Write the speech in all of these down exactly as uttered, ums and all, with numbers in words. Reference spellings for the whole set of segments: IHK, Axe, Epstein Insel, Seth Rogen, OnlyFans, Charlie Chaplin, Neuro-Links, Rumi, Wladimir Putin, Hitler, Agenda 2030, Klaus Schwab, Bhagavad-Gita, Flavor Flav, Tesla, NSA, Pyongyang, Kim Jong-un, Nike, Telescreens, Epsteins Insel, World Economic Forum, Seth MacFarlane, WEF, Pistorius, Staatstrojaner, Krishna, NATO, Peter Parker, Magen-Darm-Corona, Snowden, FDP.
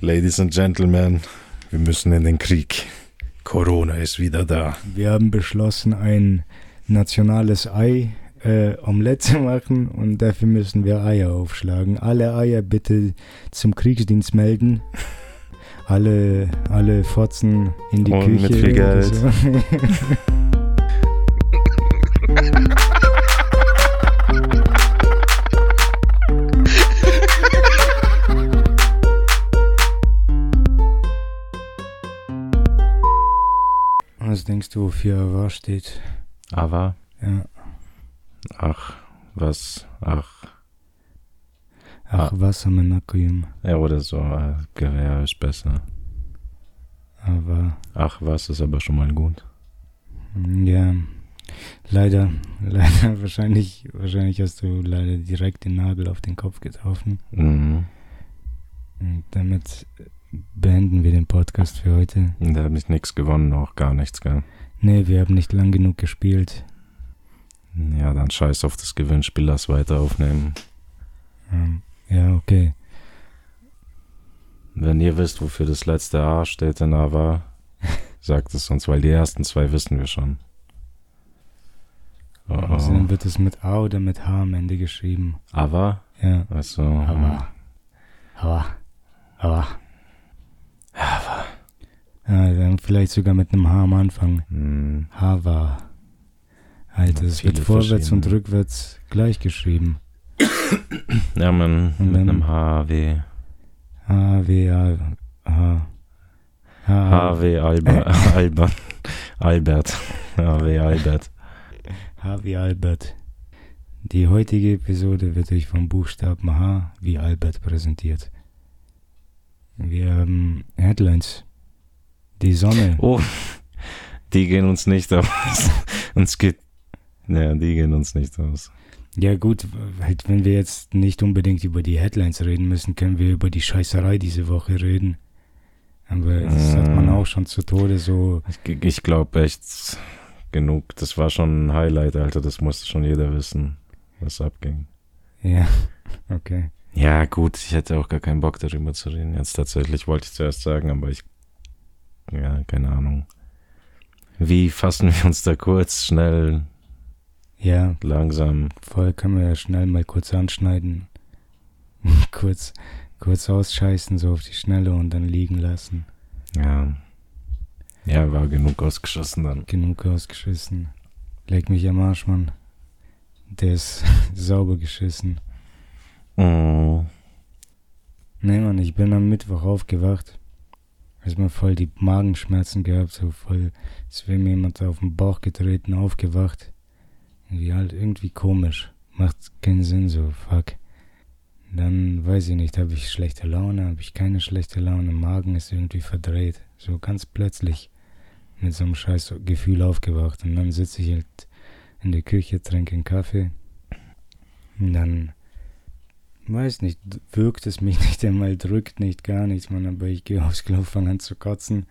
Ladies and Gentlemen, wir müssen in den Krieg. Corona ist wieder da. Wir haben beschlossen, ein nationales Ei, äh, Omelette zu machen und dafür müssen wir Eier aufschlagen. Alle Eier bitte zum Kriegsdienst melden. Alle, alle Fotzen in die und Küche. Mit viel Geld. So. Was denkst du, wofür Ava steht? Ava? Ja. Ach, was? Ach. Ach, was am Menakium. Ja, oder so. Ja, ist besser. Aber. Ach, was ist aber schon mal gut. Ja. Leider. Leider. Wahrscheinlich, wahrscheinlich hast du leider direkt den Nagel auf den Kopf getroffen. Mhm. Und damit beenden wir den Podcast für heute. Da habe ich nichts gewonnen, auch gar nichts, gell? Nee, wir haben nicht lang genug gespielt. Ja, dann scheiß auf das Gewinnspiel, lass weiter aufnehmen. Ähm. Ja, okay. Wenn ihr wisst, wofür das letzte A steht in A war, sagt es uns, weil die ersten zwei wissen wir schon. Oh. Also dann wird es mit A oder mit H am Ende geschrieben. Ava? Ja. Also. Ava. Ava. Ava. Ava. Ja, dann vielleicht sogar mit einem H am Anfang. Hm. Hava. Alter, es wird vorwärts und rückwärts gleich geschrieben. Ja, man, mit einem H W. H W, H. H W, Albert. Albert. Albert. H W, Albert. H W, Albert. Die heutige Episode wird euch vom Buchstaben H wie Albert präsentiert. Wir haben Headlines. Die Sonne. Oh, die gehen uns nicht aus. Uns geht. Ja, die gehen uns nicht aus. Ja gut, halt, wenn wir jetzt nicht unbedingt über die Headlines reden müssen, können wir über die Scheißerei diese Woche reden. Aber das hat man auch schon zu Tode so... Ich, ich glaube echt genug. Das war schon ein Highlight, Alter. Das musste schon jeder wissen, was abging. Ja, okay. Ja gut, ich hätte auch gar keinen Bock darüber zu reden. Jetzt tatsächlich wollte ich zuerst sagen, aber ich... Ja, keine Ahnung. Wie fassen wir uns da kurz, schnell... Ja, langsam. Voll können wir ja schnell mal kurz anschneiden. kurz, kurz ausscheißen, so auf die Schnelle und dann liegen lassen. Ja. Ja, war genug ausgeschossen dann. Genug ausgeschissen. Leg mich am Arsch, Mann. Der ist sauber geschissen. Oh. Nee, Mann, ich bin am Mittwoch aufgewacht. Erstmal voll die Magenschmerzen gehabt, so voll, als wäre mir jemand auf den Bauch getreten, aufgewacht. Irgendwie halt irgendwie komisch. Macht keinen Sinn, so, fuck. Dann, weiß ich nicht, habe ich schlechte Laune, habe ich keine schlechte Laune, Magen ist irgendwie verdreht. So ganz plötzlich mit so einem scheiß Gefühl aufgewacht. Und dann sitze ich halt in der Küche, trinke einen Kaffee. Und dann, weiß nicht, wirkt es mich nicht einmal, drückt nicht, gar nichts, Mann, aber ich gehe aufs Klo, fange an zu kotzen.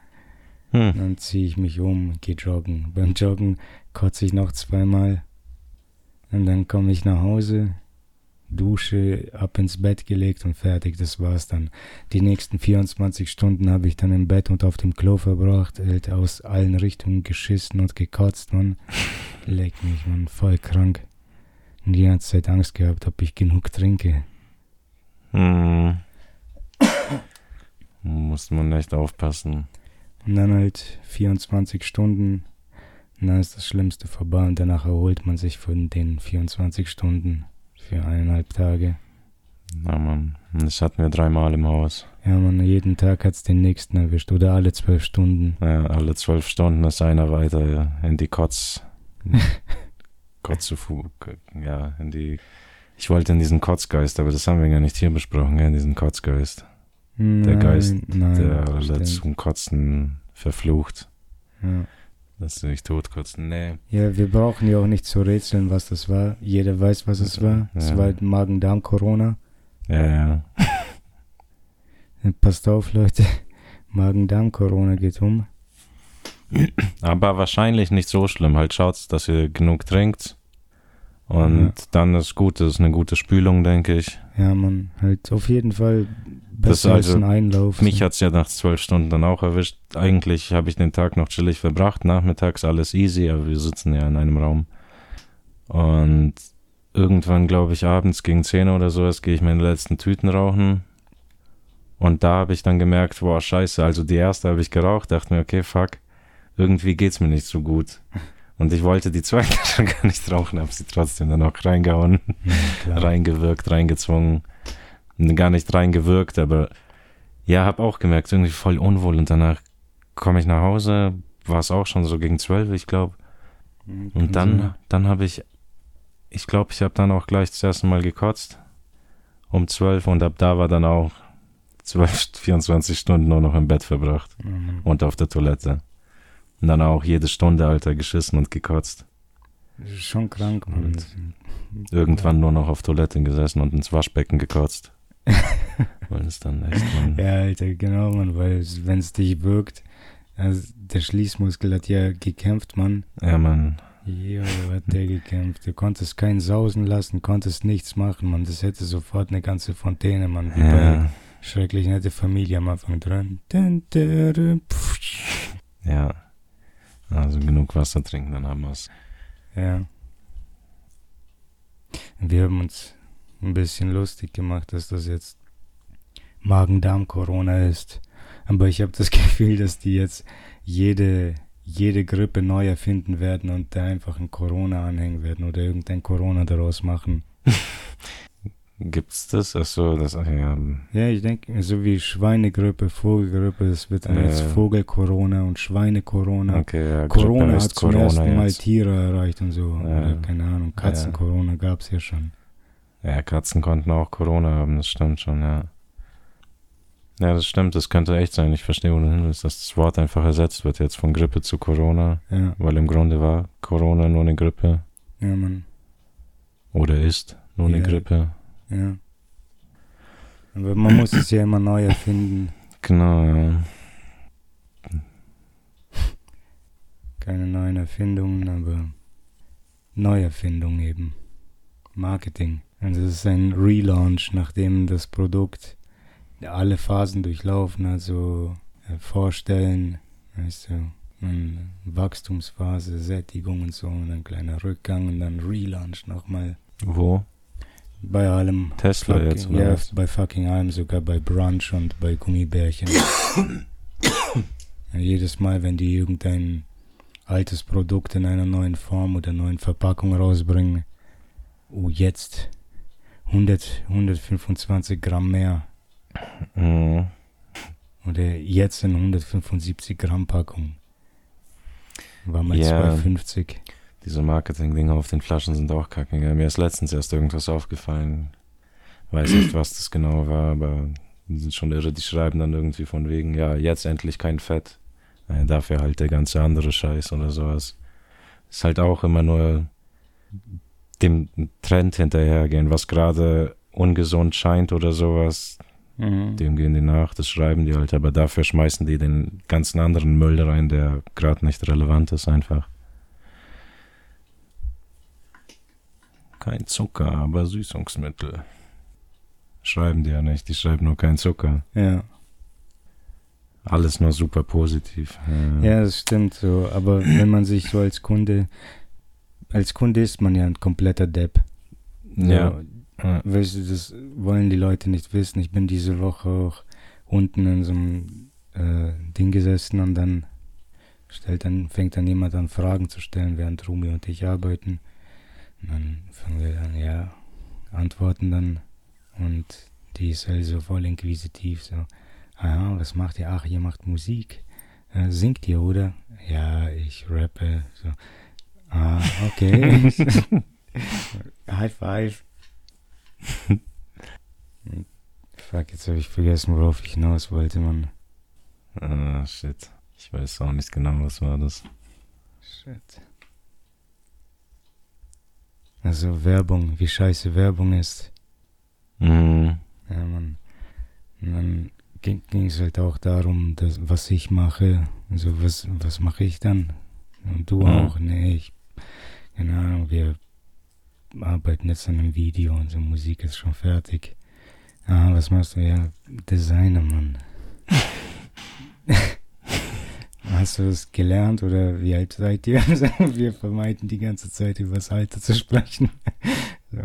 Hm. Dann ziehe ich mich um, gehe joggen. Beim Joggen kotze ich noch zweimal. Und dann komme ich nach Hause, Dusche, ab ins Bett gelegt und fertig, das war's dann. Die nächsten vierundzwanzig Stunden habe ich dann im Bett und auf dem Klo verbracht, halt aus allen Richtungen geschissen und gekotzt, Mann. Leck mich, Mann, voll krank. Und die ganze Zeit Angst gehabt, ob ich genug trinke. Hm. Muss man echt aufpassen. Und dann halt vierundzwanzig Stunden... Na, ist das Schlimmste vorbei und danach erholt man sich von den vierundzwanzig Stunden für eineinhalb Tage. Na Mann, das hatten wir dreimal im Haus. Ja Mann, jeden Tag hat's den nächsten erwischt oder alle zwölf Stunden. Ja, alle zwölf Stunden ist einer weiter ja, in die Kotz. Kotzefu, ja, in die. Ich wollte in diesen Kotzgeist, aber das haben wir ja nicht hier besprochen, ja, in diesen Kotzgeist. Nein, der Geist, nein, der letzten Kotzen verflucht. Ja. Dass du dich totkotzen, nee. Ja, wir brauchen ja auch nicht zu rätseln, was das war. Jeder weiß, was es war. Es ja. war halt Magen-Darm-Corona. Ja, ja. Passt auf, Leute. Magen-Darm-Corona geht um. Aber wahrscheinlich nicht so schlimm. Halt schaut, dass ihr genug trinkt. Und ja. dann ist gut, das ist eine gute Spülung, denke ich. Ja, man, halt auf jeden Fall besser als ein Einlauf. Mich hat es ja nach zwölf Stunden dann auch erwischt. Eigentlich habe ich den Tag noch chillig verbracht, nachmittags alles easy, aber wir sitzen ja in einem Raum. Und irgendwann, glaube ich, abends gegen zehn oder sowas, gehe ich meine letzten Tüten rauchen. Und da habe ich dann gemerkt, boah, scheiße, also die erste habe ich geraucht, dachte mir, okay, fuck, irgendwie geht's mir nicht so gut. Und ich wollte die zweite schon gar nicht rauchen, habe sie trotzdem dann auch reingehauen, ja, reingewirkt, reingezwungen, gar nicht reingewirkt, aber ja, habe auch gemerkt, irgendwie voll unwohl. Und danach komme ich nach Hause, war es auch schon so gegen zwölf, ich glaube. Und dann, dann habe ich, ich glaube, ich habe dann auch gleich das erste Mal gekotzt um zwölf und ab da war dann auch zwölf, vierundzwanzig Stunden nur noch im Bett verbracht mhm. und auf der Toilette. Und dann auch jede Stunde, Alter, geschissen und gekotzt. Das ist schon krank, Mann. Und irgendwann nur noch auf Toilette gesessen und ins Waschbecken gekotzt. Weil es dann echt, man. Ja, Alter, genau, Mann, weil wenn es dich wirkt, also der Schließmuskel hat ja gekämpft, Mann. Ja, Mann. Jo, hat der gekämpft. Du konntest keinen sausen lassen, konntest nichts machen, Mann. Das hätte sofort eine ganze Fontäne, Mann, wie ja. bei Schrecklich Nette Familie am Anfang dran. Ja, also genug Wasser trinken, dann haben wir es. Ja. Wir haben uns ein bisschen lustig gemacht, dass das jetzt Magen-Darm-Corona ist. Aber ich habe das Gefühl, dass die jetzt jede, jede Grippe neu erfinden werden und da einfach ein Corona anhängen werden oder irgendein Corona daraus machen. Gibt's das? Achso, das. Ja, ja, ich denke, so wie Schweinegrippe, Vogelgrippe, es wird dann äh, jetzt Vogel-Corona und Schweine-Corona. Okay, ja, Corona hat zum Corona ersten Mal jetzt. Tiere erreicht und so. Ja. Oder, keine Ahnung, Katzen-Corona ja. gab's ja schon. Ja, Katzen konnten auch Corona haben, das stimmt schon, ja. Ja, das stimmt, das könnte echt sein. Ich verstehe, wo du hin willst, dass das Wort einfach ersetzt wird jetzt von Grippe zu Corona, ja. weil im Grunde war Corona nur eine Grippe. Ja, Mann. Oder ist nur eine ja. Grippe. Ja. Aber man muss es ja immer neu erfinden. Genau, ja. Keine neuen Erfindungen, aber Neuerfindung eben. Marketing. Also es ist ein Relaunch, nachdem das Produkt alle Phasen durchlaufen, also vorstellen, weißt du, Wachstumsphase, Sättigung und so, und dann kleiner Rückgang und dann Relaunch nochmal. Wo? Bei allem. Tesla fucking, jetzt, oder? Ja, was? Bei fucking allem, sogar bei Brunch und bei Gummibärchen. Jedes Mal, wenn die irgendein altes Produkt in einer neuen Form oder neuen Verpackung rausbringen, oh, jetzt hundert, hundertfünfundzwanzig Gramm mehr. Mhm. Oder jetzt in hundertfünfundsiebzig Gramm Packung. War mal yeah. zweihundertfünfzig. Diese Marketing-Dinger auf den Flaschen sind auch kacke. Mir ist letztens erst irgendwas aufgefallen. Weiß nicht, was das genau war, aber die sind schon irre. Die schreiben dann irgendwie von wegen, ja, jetzt endlich kein Fett. Ja, dafür halt der ganze andere Scheiß oder sowas. Ist halt auch immer nur dem Trend hinterhergehen, was gerade ungesund scheint oder sowas. Mhm. Dem gehen die nach, das schreiben die halt. Aber dafür schmeißen die den ganzen anderen Müll rein, der gerade nicht relevant ist einfach. Kein Zucker, aber Süßungsmittel. Schreiben die ja nicht, die schreiben nur kein Zucker. Ja. Alles nur super positiv. Ja, ja, das stimmt so, aber wenn man sich so als Kunde, als Kunde ist man ja ein kompletter Depp. So, ja. Weißt du, das wollen die Leute nicht wissen. Ich bin diese Woche auch unten in so einem äh, Ding gesessen und dann, stellt dann fängt dann jemand an, Fragen zu stellen, während Rumi und ich arbeiten. Und dann fangen wir an, ja, antworten dann und die ist also voll inquisitiv, so, aha, was macht ihr? Ach, ihr macht Musik, äh, singt ihr, oder? Ja, ich rappe, so, ah, okay, High Five. Fuck, jetzt habe ich vergessen, worauf ich hinaus wollte, Mann. Ah, shit, ich weiß auch nicht genau, was war das. Shit. Also Werbung, wie scheiße Werbung ist. Mhm. Ja, Mann. Und dann ging es halt auch darum, dass, was ich mache. Also was, was mache ich dann? Und du mhm. auch? Nee, ich, keine Ahnung, wir arbeiten jetzt an einem Video, unsere Musik ist schon fertig. Ah, was machst du? Ja, Designer, Mann. Hast du das gelernt oder wie alt seid ihr? Wir vermeiden die ganze Zeit, über das Alter zu sprechen. So,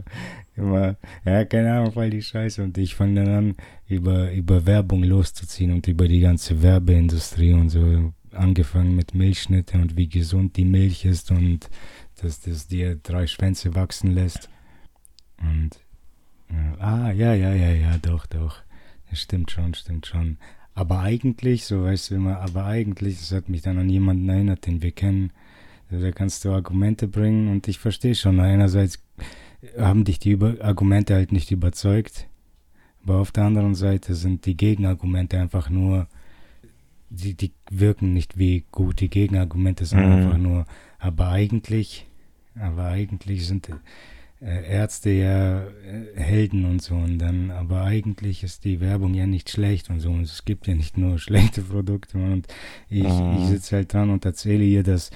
immer, ja, keine Ahnung, voll die Scheiße. Und ich fange dann an, über, über Werbung loszuziehen und über die ganze Werbeindustrie und so. Angefangen mit Milchschnitte und wie gesund die Milch ist und dass das dir drei Schwänze wachsen lässt. Und, äh, ah, ja, ja, ja, ja, doch, doch. Das stimmt schon, stimmt schon. Aber eigentlich, so weißt du immer, aber eigentlich, das hat mich dann an jemanden erinnert, den wir kennen. Da kannst du Argumente bringen und ich verstehe schon. Einerseits haben dich die Über- Argumente halt nicht überzeugt, aber auf der anderen Seite sind die Gegenargumente einfach nur, die, die wirken nicht wie gut, die Gegenargumente sind mhm. einfach nur, aber eigentlich, aber eigentlich sind äh, Ärzte ja äh, Helden und so und dann, aber eigentlich ist die Werbung ja nicht schlecht und so und es gibt ja nicht nur schlechte Produkte und ich, mhm. ich sitze halt dran und erzähle ihr, dass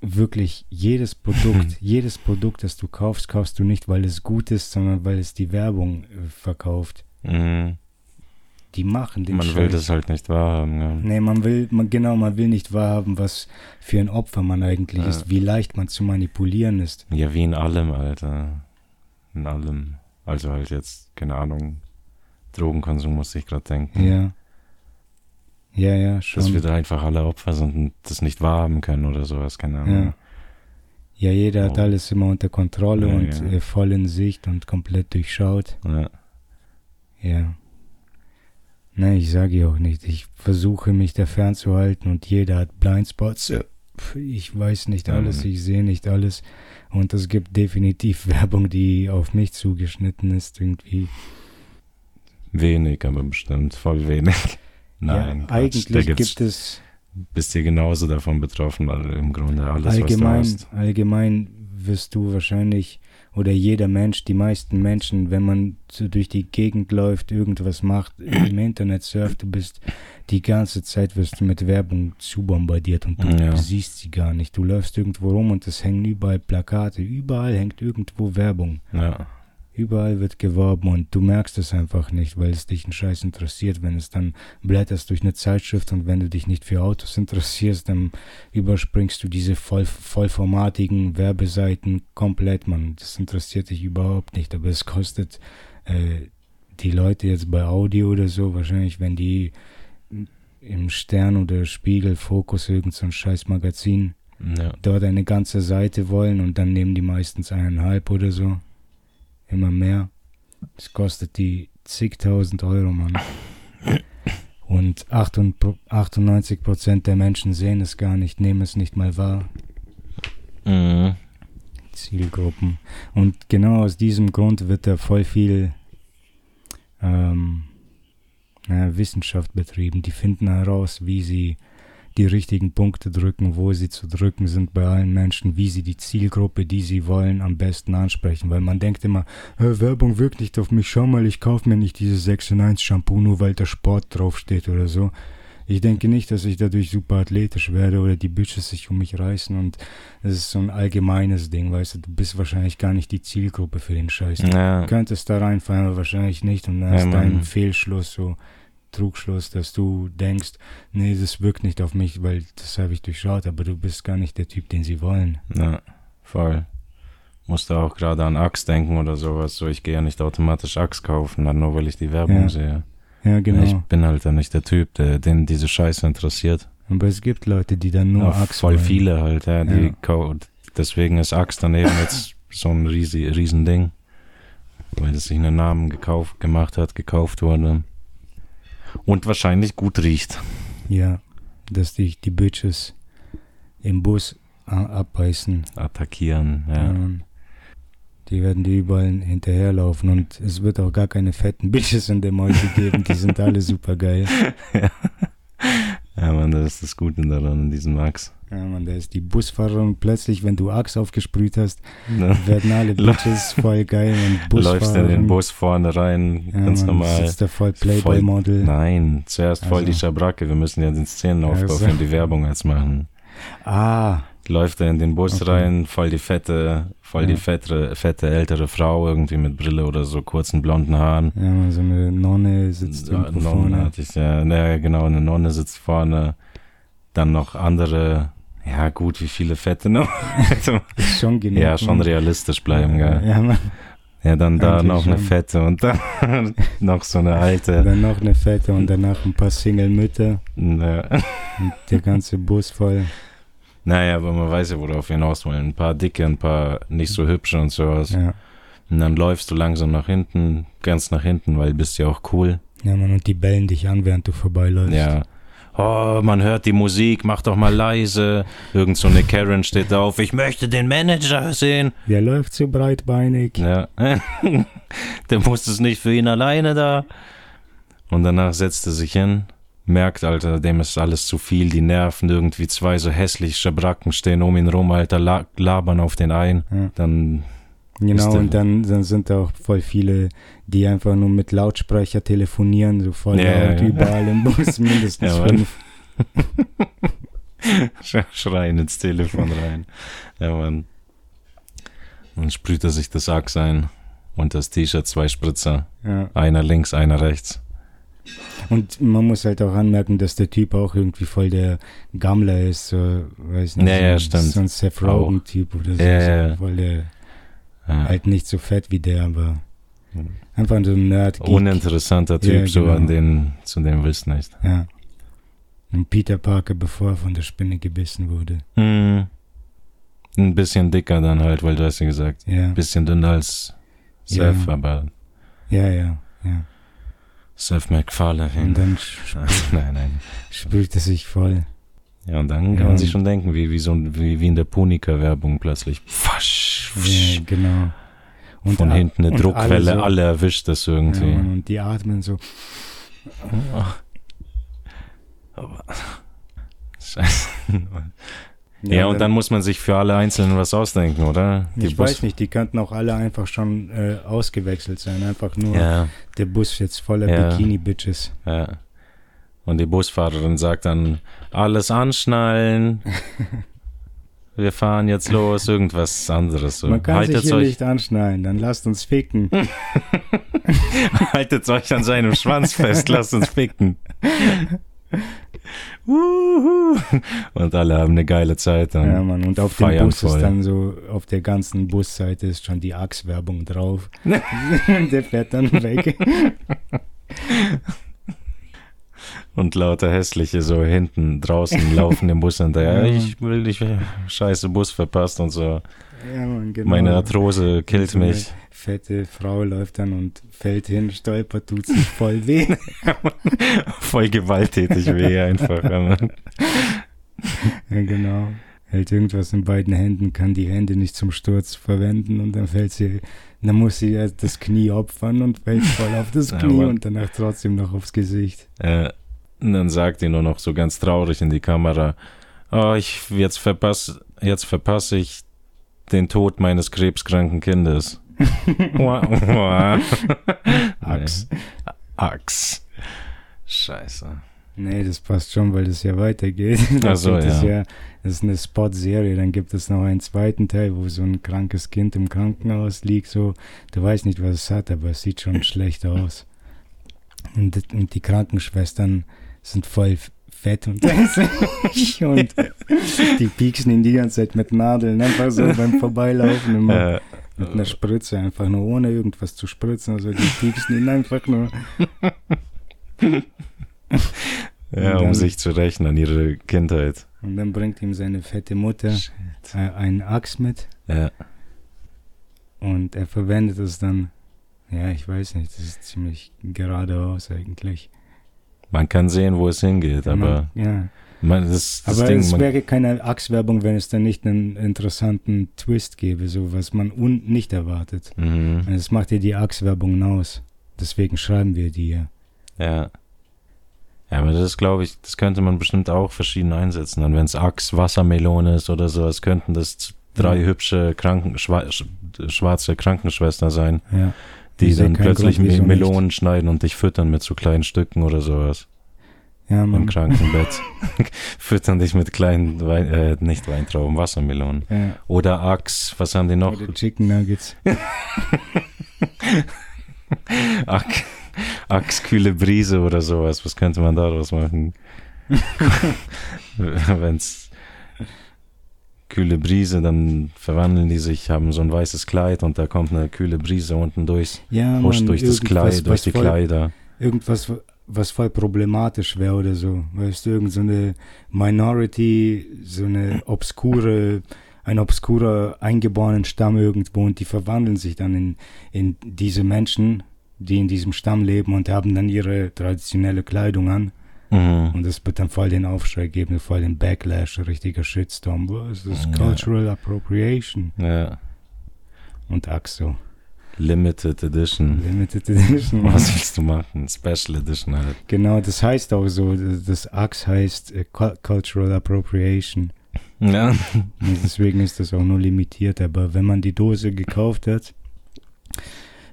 wirklich jedes Produkt, jedes Produkt, das du kaufst, kaufst du nicht, weil es gut ist, sondern weil es die Werbung äh, verkauft. Mhm. Die machen den Man Scheiß. Will das halt nicht wahrhaben, ja. Nee, man will, man, genau, man will nicht wahrhaben, was für ein Opfer man eigentlich ja. ist, wie leicht man zu manipulieren ist. Ja, wie in allem, Alter. In allem. Also halt jetzt, keine Ahnung, Drogenkonsum muss ich gerade denken. Ja. Ja, ja, schon. Dass wir da einfach alle Opfer sind und das nicht wahrhaben können oder sowas, keine Ahnung. Ja, ja jeder oh. hat alles immer unter Kontrolle ja, und ja. voll in Sicht und komplett durchschaut. Ja. Ja. Nein, ich sage ja auch nicht. Ich versuche mich da fernzuhalten und jeder hat Blindspots. Ich weiß nicht alles, ich sehe nicht alles. Und es gibt definitiv Werbung, die auf mich zugeschnitten ist, irgendwie. Wenig, aber bestimmt voll wenig. Nein, ja, eigentlich gibt es... Bist du genauso davon betroffen, weil im Grunde alles, was du hast. Allgemein wirst du wahrscheinlich, oder jeder Mensch, die meisten Menschen, wenn man so durch die Gegend läuft, irgendwas macht, im Internet surft, du bist die ganze Zeit, wirst du mit Werbung zubombardiert und du ja. siehst sie gar nicht. Du läufst irgendwo rum und es hängen überall Plakate, überall hängt irgendwo Werbung. Ja. Überall wird geworben und du merkst es einfach nicht, weil es dich einen Scheiß interessiert. Wenn es dann blätterst durch eine Zeitschrift und wenn du dich nicht für Autos interessierst, dann überspringst du diese voll, vollformatigen Werbeseiten komplett, Mann. Das interessiert dich überhaupt nicht, aber es kostet äh, die Leute jetzt bei Audio oder so, wahrscheinlich, wenn die im Stern oder Spiegel, Fokus, irgend so ein scheiß Magazin ja. dort eine ganze Seite wollen und dann nehmen die meistens eineinhalb oder so. Immer mehr. Es kostet die zigtausend Euro, Mann. Und achtundneunzig Prozent der Menschen sehen es gar nicht, nehmen es nicht mal wahr. Mhm. Zielgruppen. Und genau aus diesem Grund wird da voll viel ähm, naja, Wissenschaft betrieben. Die finden heraus, wie sie die richtigen Punkte drücken, wo sie zu drücken sind bei allen Menschen, wie sie die Zielgruppe, die sie wollen, am besten ansprechen. Weil man denkt immer, Werbung wirkt nicht auf mich, schau mal, ich kaufe mir nicht dieses sechs in eins Shampoo, nur weil da Sport draufsteht oder so. Ich denke nicht, dass ich dadurch super athletisch werde oder die Bitches sich um mich reißen und das ist so ein allgemeines Ding, weißt du, du bist wahrscheinlich gar nicht die Zielgruppe für den Scheiß. Ja. Du könntest da reinfallen, aber wahrscheinlich nicht und dann ja, ist dein Fehlschluss so, Trugschluss, dass du denkst, nee, das wirkt nicht auf mich, weil das habe ich durchschaut, aber du bist gar nicht der Typ, den sie wollen. Ja, voll. Musste auch gerade an Axe denken oder sowas, so ich gehe ja nicht automatisch Axe kaufen, nur weil ich die Werbung ja. sehe. Ja, genau. Ich bin halt dann nicht der Typ, der, den diese Scheiße interessiert. Aber es gibt Leute, die dann nur ja, Axe voll wollen. Viele halt, ja, die ja. Kau- deswegen ist Axe dann eben jetzt so ein riesen, riesen Ding, weil es sich einen Namen gekauft, gemacht hat, gekauft wurde. Und wahrscheinlich gut riecht. Ja, dass dich die Bitches im Bus abbeißen. Attackieren, ja. Ähm, die werden dir überall hinterherlaufen und es wird auch gar keine fetten Bitches in der Meute geben, die sind alle super geil. Ja. Ja, Mann, das ist das Gute daran, in diesem Axe. Ja, Mann, da ist die Busfahrerin plötzlich, wenn du Axe aufgesprüht hast, ja. werden alle Bitches voll geil und Busfahrer. Läufst in den Bus vorne rein, ja, ganz Mann, normal. Sitzt da voll Playboy-Model. Voll, nein, zuerst also. Voll die Schabracke, wir müssen ja den Szenen aufbauen, also. Die Werbung jetzt machen. Ah, läuft er in den Bus okay. rein, voll die fette, voll ja. die fette, fette ältere Frau, irgendwie mit Brille oder so kurzen blonden Haaren. Ja, so also eine Nonne sitzt ja, irgendwo Nonne vorne. Hatte ich, ja, ja, genau, eine Nonne sitzt vorne. Dann noch andere, ja gut, wie viele Fette noch. Also, schon genug. Ja, schon man. realistisch bleiben, ja, gell. Ja, man. Ja, dann da eigentlich noch eine schon. Fette und dann noch so eine alte. Dann noch eine Fette und danach ein paar Single-Mütter. Ja. Und der ganze Bus voll. Naja, aber man weiß ja, worauf wir hinaus wollen. Ein paar dicke, ein paar nicht so hübsche und sowas. Ja. Und dann läufst du langsam nach hinten, ganz nach hinten, weil du bist ja auch cool. Ja, Mann, und die bellen dich an, während du vorbeiläufst. Ja. Oh, man hört die Musik, mach doch mal leise. Irgend so eine Karen steht da auf, ich möchte den Manager sehen. Der läuft so breitbeinig. Ja, der muss es nicht für ihn alleine da. Und danach setzt er sich hin, merkt, Alter, dem ist alles zu viel, die Nerven irgendwie, zwei so hässliche Schabracken stehen um ihn rum, Alter, la- labern auf den ein. Ja. Dann... Genau, und dann, dann sind da auch voll viele, die einfach nur mit Lautsprecher telefonieren, so voll ja, laut, ja. überall im Bus, mindestens ja, fünf. Schreien ins Telefon rein. Ja, Mann. Dann sprüht er sich das Axe ein und das T-Shirt, zwei Spritzer. Ja. Einer links, einer rechts. Und man muss halt auch anmerken, dass der Typ auch irgendwie voll der Gammler ist, so, weiß nicht, ja, so, ja, so ein Seth Rogen-Typ oder so, ja, so ja. voll der... Ja. Halt nicht so fett wie der, aber einfach so ein Nerd-Geek. Uninteressanter Typ, ja, genau. so an den, zu dem willst du nicht. Ja. Und Peter Parker, bevor er von der Spinne gebissen wurde. Mhm. Ein bisschen dicker dann halt, weil du hast ja gesagt, ein ja. bisschen dünner als Seth, ja. aber... Ja, ja, ja. Seth MacFarlane. Und dann spürt, nein, nein. spürt er sich voll. Ja, und dann kann ja. man sich schon denken, wie, wie, so, wie, wie in der Punika-Werbung plötzlich. Fasch, fasch. Ja, genau. Und von hinten eine Druckwelle, alle, so, alle erwischt das irgendwie. Ja, und die atmen so. Aber, Scheiße. Ja, ja, und dann, dann muss man sich für alle Einzelnen was ausdenken, oder? Die ich Bus- weiß nicht, die könnten auch alle einfach schon äh, ausgewechselt sein. Einfach nur ja. der Bus jetzt voller ja. Bikini-Bitches. Ja. Und die Busfahrerin sagt dann, alles anschnallen, wir fahren jetzt los, irgendwas anderes. Man kann Haltet's sich hier euch nicht anschnallen, dann lasst uns ficken. Haltet euch an seinem Schwanz fest, lasst uns ficken. Und alle haben eine geile Zeit. Dann ja, Mann, und auf dem Bus voll. Ist dann so, auf der ganzen Busseite ist schon die Axe-Werbung drauf. Der fährt dann weg. Und lauter hässliche so hinten draußen laufen im Bus hinterher. Ja, ich will nicht, scheiße Bus verpasst und so. Ja, Mann, genau. Meine Arthrose killt mich. Fette Frau läuft dann und fällt hin, stolpert, tut sich voll weh. Voll gewalttätig weh einfach. Ja, genau. Hält irgendwas in beiden Händen, kann die Hände nicht zum Sturz verwenden und dann fällt sie, dann muss sie erst das Knie opfern und fällt voll auf das Knie ja, und danach trotzdem noch aufs Gesicht. Äh. Und dann sagt die nur noch so ganz traurig in die Kamera, oh, ich, jetzt verpasse jetzt verpass ich den Tod meines krebskranken Kindes. Axe. Axe. Scheiße. Nee, das passt schon, weil das ja weitergeht. Ach so, ja. ja. Das ist eine Spot-Serie, dann gibt es noch einen zweiten Teil, wo so ein krankes Kind im Krankenhaus liegt, so, du weißt nicht, was es hat, aber es sieht schon schlecht aus. Und, und die Krankenschwestern sind voll fett und hässlich und die pieksen ihn die ganze Zeit mit Nadeln, einfach so beim Vorbeilaufen immer äh, mit einer Spritze, einfach nur ohne irgendwas zu spritzen, also die pieksen ihn einfach nur. Ja, dann, um sich zu rächen an ihre Kindheit. Und dann bringt ihm seine fette Mutter äh, einen Axe mit ja. und er verwendet es dann. Ja, ich weiß nicht, das ist ziemlich geradeaus eigentlich. Man kann sehen, wo es hingeht, aber... Man, ja. man, das, das aber Ding, es man wäre keine Axe-Werbung, wenn es dann nicht einen interessanten Twist gäbe, so was man un- nicht erwartet. Mhm. Und das macht ja die Axe-Werbung aus. Deswegen schreiben wir die ja. Ja. Ja, aber das glaube ich, das könnte man bestimmt auch verschieden einsetzen. Und wenn es Axe-Wassermelone ist oder so, es könnten das drei mhm. hübsche Kranken- schwa- schwarze Krankenschwestern sein. Ja. Die dann plötzlich Grund, Melonen nicht. Schneiden und dich füttern mit so kleinen Stücken oder sowas. Ja, Mann. Im Krankenbett. Füttern dich mit kleinen, Wein, äh, nicht Weintrauben, Wassermelonen. Ja. Oder Axe, was haben die noch? Oder Chicken Nuggets. Axe, Axe, kühle Brise oder sowas. Was könnte man daraus machen? Wenn's kühle Brise, dann verwandeln die sich, haben so ein weißes Kleid und da kommt eine kühle Brise unten durch, ja, huscht Mann, durch das Kleid, durch die voll, Kleider. Irgendwas, was voll problematisch wäre oder so, weißt du, irgend so eine Minority, so eine obskure, ein obskurer eingeborenen Stamm irgendwo und die verwandeln sich dann in, in diese Menschen, die in diesem Stamm leben und haben dann ihre traditionelle Kleidung an. Und das wird dann voll den Aufschrei geben, voll den Backlash, richtiger Shitstorm. Was ist das? Cultural ja. Appropriation. Ja. Und Axo. Limited Edition. Limited Edition. Was willst du machen? Special Edition halt. Genau, das heißt auch so, das Axe heißt äh, Cultural Appropriation. Ja. Und deswegen ist das auch nur limitiert, aber wenn man die Dose gekauft hat,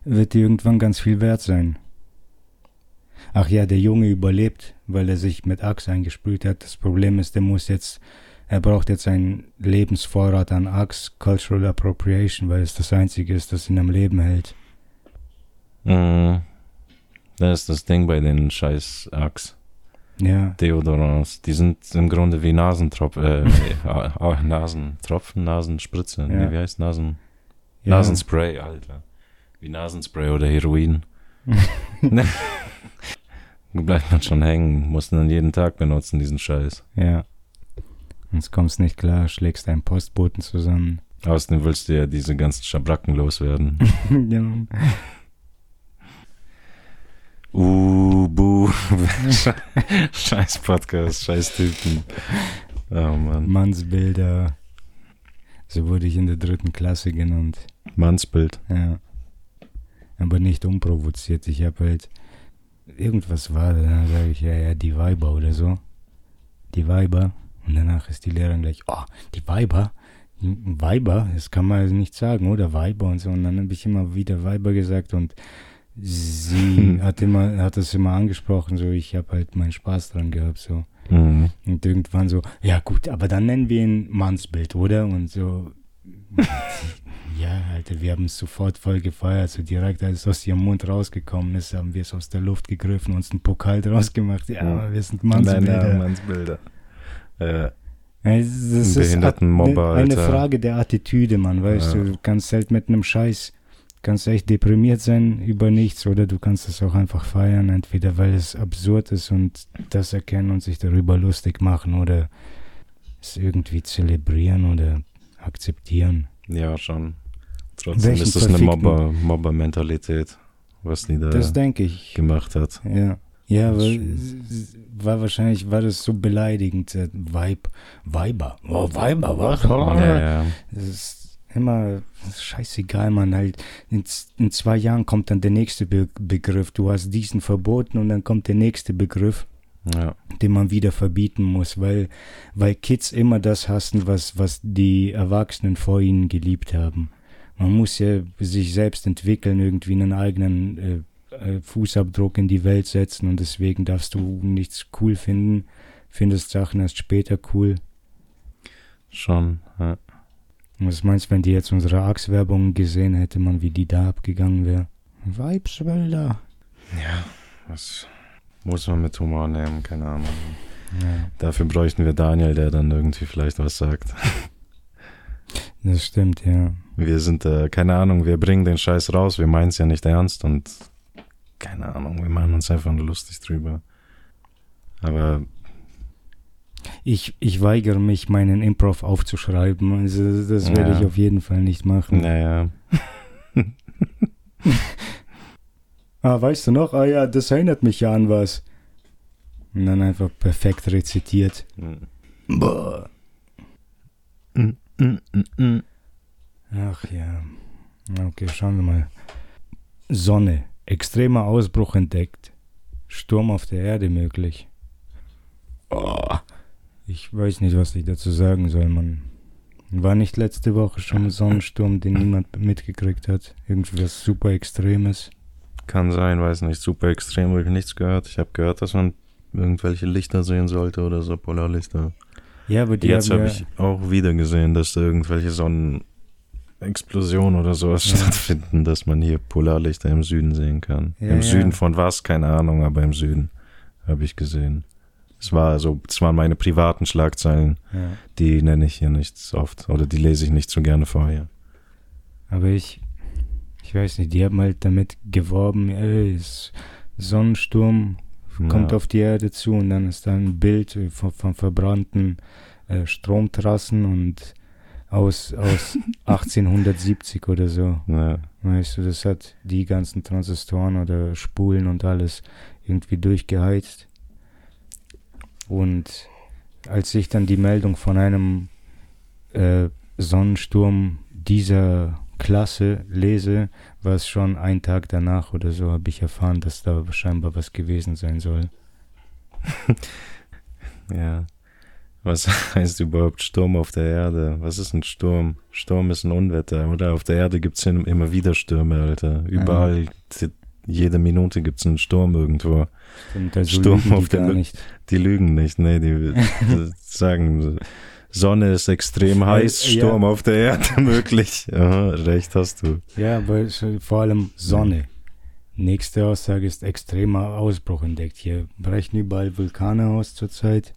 wird die irgendwann ganz viel wert sein. Ach ja, der Junge überlebt, weil er sich mit Axe eingesprüht hat. Das Problem ist, der muss jetzt, er braucht jetzt einen Lebensvorrat an Axe, Cultural Appropriation, weil es das Einzige ist, das ihn am Leben hält. Mhm. Das ist das Ding bei den scheiß Axe. Ja. Deodorants. Die sind im Grunde wie Nasentrop- äh, äh, Nasentropfen, Nasenspritze. Ja. Nee, wie heißt Nasen? Ja. Nasenspray, Alter. Wie Nasenspray oder Heroin. Bleibt man schon hängen, musst du dann jeden Tag benutzen, diesen Scheiß. Ja. Sonst kommst nicht klar, schlägst deinen Postboten zusammen. Außerdem willst du ja diese ganzen Schabracken loswerden. Genau. Uh, buh. Scheiß Podcast, scheiß Typen. Oh Mann. Mannsbilder. So wurde ich in der dritten Klasse genannt. Mannsbild. Ja. Aber nicht unprovoziert. Ich habe halt. Irgendwas war, dann sage ich, ja, ja, die Weiber oder so. Die Weiber. Und danach ist die Lehrerin gleich, oh, die Weiber? Weiber? Das kann man also nicht sagen, oder? Weiber und so. Und dann habe ich immer wieder Weiber gesagt und sie hat immer, hat das immer angesprochen, so, ich habe halt meinen Spaß dran gehabt, so. Mhm. Und irgendwann so, ja gut, aber dann nennen wir ihn Mannsbild, oder? Und so, ja, Alter, wir haben es sofort voll gefeiert. So direkt, als es aus ihrem Mund rausgekommen ist, haben wir es aus der Luft gegriffen, uns einen Pokal draus gemacht. Ja, aber wir sind Mannsbilder. Nein, Mannsbilder. Äh, das, das ist at- Mobber, eine Frage der Attitüde, Mann, weißt ja. du. Du kannst halt mit einem Scheiß, kannst echt deprimiert sein über nichts oder du kannst es auch einfach feiern, entweder weil es absurd ist und das erkennen und sich darüber lustig machen oder es irgendwie zelebrieren oder akzeptieren. Ja, schon. Trotzdem Welchen ist das eine Mobber, Mobber-Mentalität, was die da das denke ich. gemacht hat. Ja, ja weil, war wahrscheinlich war das so beleidigend. Weib, Weiber. Oh, Weiber, was? Ja, ja. Das ist immer scheißegal, man. Halt in, in zwei Jahren kommt dann der nächste Be- Begriff. Du hast diesen verboten und dann kommt der nächste Begriff. Ja. Den man wieder verbieten muss, weil, weil Kids immer das hassen, was, was die Erwachsenen vor ihnen geliebt haben. Man muss ja sich selbst entwickeln, irgendwie einen eigenen äh, Fußabdruck in die Welt setzen und deswegen darfst du nichts cool finden, findest Sachen erst später cool. Schon, ja. Was meinst du, wenn die jetzt unsere Axe-Werbung gesehen hätte, man, wie die da abgegangen wäre? Weibswälder. Ja, was... Muss man mit Humor nehmen, keine Ahnung. Ja. Dafür bräuchten wir Daniel, der dann irgendwie vielleicht was sagt. Das stimmt, ja. Wir sind, äh, keine Ahnung, wir bringen den Scheiß raus, wir meinen es ja nicht ernst und keine Ahnung, wir machen uns einfach nur lustig drüber. Aber ich, ich weigere mich, meinen Improv aufzuschreiben, also das, das werde ja. ich auf jeden Fall nicht machen. Naja. Ah, weißt du noch? Ah ja, das erinnert mich ja an was. Und dann einfach perfekt rezitiert. Mhm. Boah. Mhm, mh, mh, mh. Ach ja. Okay, schauen wir mal. Sonne. Extremer Ausbruch entdeckt. Sturm auf der Erde möglich. Oh. Ich weiß nicht, was ich dazu sagen soll, Mann. War nicht letzte Woche schon ein Sonnensturm, den niemand mitgekriegt hat? Irgendwas super Extremes? Kann sein, weiß nicht, super extrem, wirklich nichts gehört. Ich habe gehört, dass man irgendwelche Lichter sehen sollte oder so, Polarlichter. Ja, aber die Jetzt habe hab ich auch wieder gesehen, dass da irgendwelche Sonnenexplosionen oder sowas ja. stattfinden, dass man hier Polarlichter im Süden sehen kann. Ja, Im ja. Süden von was? Keine Ahnung, aber im Süden habe ich gesehen. Es war also, das waren meine privaten Schlagzeilen, ja. die nenne ich hier nicht oft oder die lese ich nicht so gerne vorher. Aber ich, ich weiß nicht, die haben halt damit geworben, ey, Sonnensturm kommt ja. auf die Erde zu und dann ist da ein Bild von, von verbrannten äh, Stromtrassen und aus, aus achtzehnhundertsiebzig oder so. Ja. Weißt du, das hat die ganzen Transistoren oder Spulen und alles irgendwie durchgeheizt. Und als ich dann die Meldung von einem äh, Sonnensturm dieser Klasse lese, war es schon einen Tag danach oder so, habe ich erfahren, dass da scheinbar was gewesen sein soll. Ja. Was heißt überhaupt Sturm auf der Erde? Was ist ein Sturm? Sturm ist ein Unwetter, oder? Auf der Erde gibt es immer wieder Stürme, Alter. Überall, ja. jede Minute gibt es einen Sturm irgendwo. Stimmt, also Sturm lügen auf die der gar Lü- nicht. Die lügen nicht, ne? Die sagen... Sonne ist extrem heiß, Sturm ja. auf der Erde möglich. Aha, recht hast du. Ja, aber vor allem Sonne. Nächste Aussage ist extremer Ausbruch entdeckt. Hier brechen überall Vulkane aus zurzeit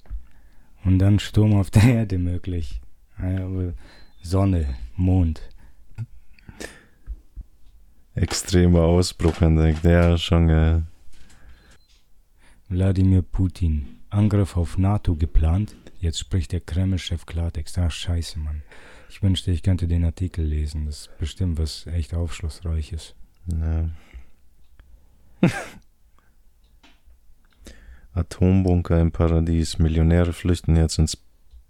und dann Sturm auf der Erde möglich. Ja, aber Sonne, Mond. Extremer Ausbruch entdeckt, ja, schon geil. Wladimir Putin. Angriff auf NATO geplant. Jetzt spricht der Kreml-Chef Klartext. Ach, scheiße, Mann. Ich wünschte, ich könnte den Artikel lesen. Das ist bestimmt was echt Aufschlussreiches. Ja. Atombunker im Paradies. Millionäre flüchten jetzt ins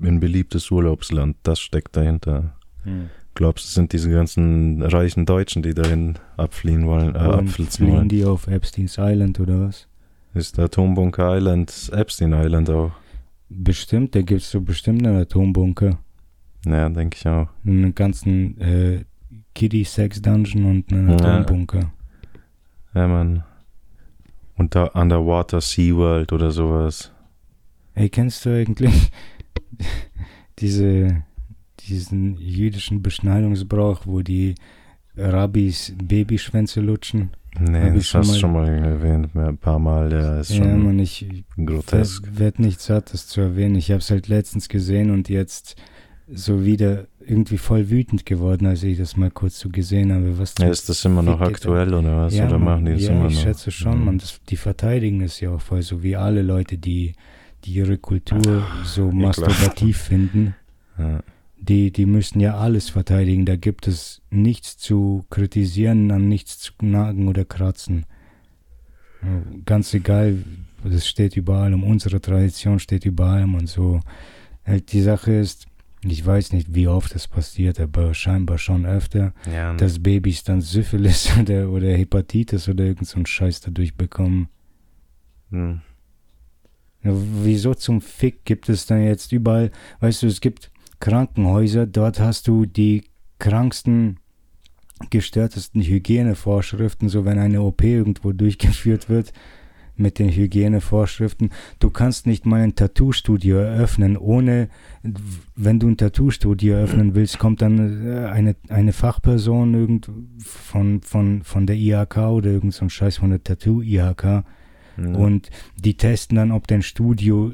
in beliebtes Urlaubsland. Das steckt dahinter. Hm. Glaubst du, es sind diese ganzen reichen Deutschen, die dahin abfliehen wollen? Äh, abflitzen wollen? Fliehen die auf Epsteins Island oder was? Ist Atombunker Island Epstein Island auch? Bestimmt, da gibt es so bestimmt einen Atombunker. Ja, denke ich auch. Einen ganzen äh, Kiddie-Sex-Dungeon und einen ja. Atombunker. Ja, Mann. Und da Underwater SeaWorld oder sowas. Ey, kennst du eigentlich diese, diesen jüdischen Beschneidungsbrauch, wo die Rabbis Babyschwänze lutschen? Nee, Hab das hast du schon mal erwähnt, ein paar Mal, der ist ja, schon man, ich grotesk. Ich werde nicht satt, das zu erwähnen. Ich habe es halt letztens gesehen und jetzt so wieder irgendwie voll wütend geworden, als ich das mal kurz so gesehen habe. Was ja, ist das immer noch aktuell da? Oder was? Ja, oder machen die das ja, immer ich noch? Schätze schon, mhm. man, das, die verteidigen es ja auch voll, so wie alle Leute, die, die ihre Kultur Ach, so masturbativ finden. Ja. Die, die müssen ja alles verteidigen. Da gibt es nichts zu kritisieren, an nichts zu nagen oder kratzen. Ganz egal, das steht über allem. Unsere Tradition steht über allem und so. Die Sache ist, ich weiß nicht, wie oft das passiert, aber scheinbar schon öfter, ja, dass Babys dann Syphilis oder, oder Hepatitis oder irgend so einen Scheiß dadurch bekommen. Hm. Wieso zum Fick gibt es dann jetzt überall, weißt du, es gibt Krankenhäuser, dort hast du die kranksten, gestörtesten Hygienevorschriften, so wenn eine O P irgendwo durchgeführt wird mit den Hygienevorschriften. Du kannst nicht mal ein Tattoo-Studio eröffnen, ohne, wenn du ein Tattoo-Studio eröffnen willst, kommt dann eine, eine Fachperson irgend von, von, von der I H K oder irgend so ein Scheiß von der Tattoo-I H K. Mhm. Und die testen dann, ob dein Studio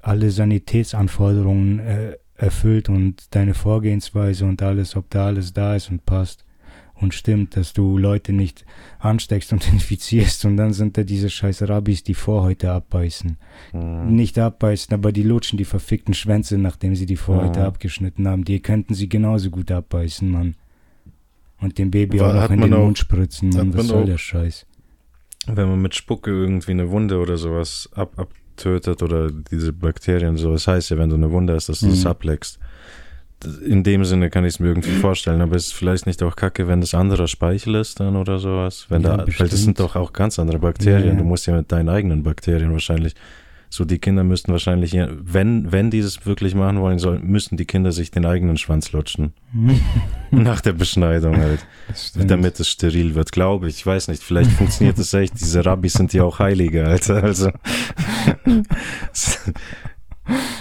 alle Sanitätsanforderungen äh, erfüllt und deine Vorgehensweise und alles, ob da alles da ist und passt und stimmt, dass du Leute nicht ansteckst und infizierst und dann sind da diese scheiß Rabbis, die Vorhäute abbeißen. Mhm. Nicht abbeißen, aber die lutschen die verfickten Schwänze, nachdem sie die Vorhäute mhm. abgeschnitten haben. Die könnten sie genauso gut abbeißen, Mann. Und dem Baby War, auch noch in den auch, Mund spritzen, Mann. Was man soll auch, der Scheiß? Wenn man mit Spucke irgendwie eine Wunde oder sowas ab, ab tötet oder diese Bakterien, so, das heißt ja, wenn du eine Wunde hast, dass du mhm. das ableckst. In dem Sinne kann ich es mir irgendwie vorstellen, aber es ist vielleicht nicht auch kacke, wenn das anderer Speichel ist dann oder sowas, wenn ja, da, bestimmt. Weil das sind doch auch ganz andere Bakterien, ja, ja. Du musst ja mit deinen eigenen Bakterien wahrscheinlich So, die Kinder müssten wahrscheinlich, wenn, wenn die es wirklich machen wollen sollen, müssten die Kinder sich den eigenen Schwanz lutschen. Nach der Beschneidung halt. Damit es steril wird, glaube ich. Ich weiß nicht, vielleicht funktioniert es echt. Diese Rabbis sind ja auch Heilige, Alter. Also.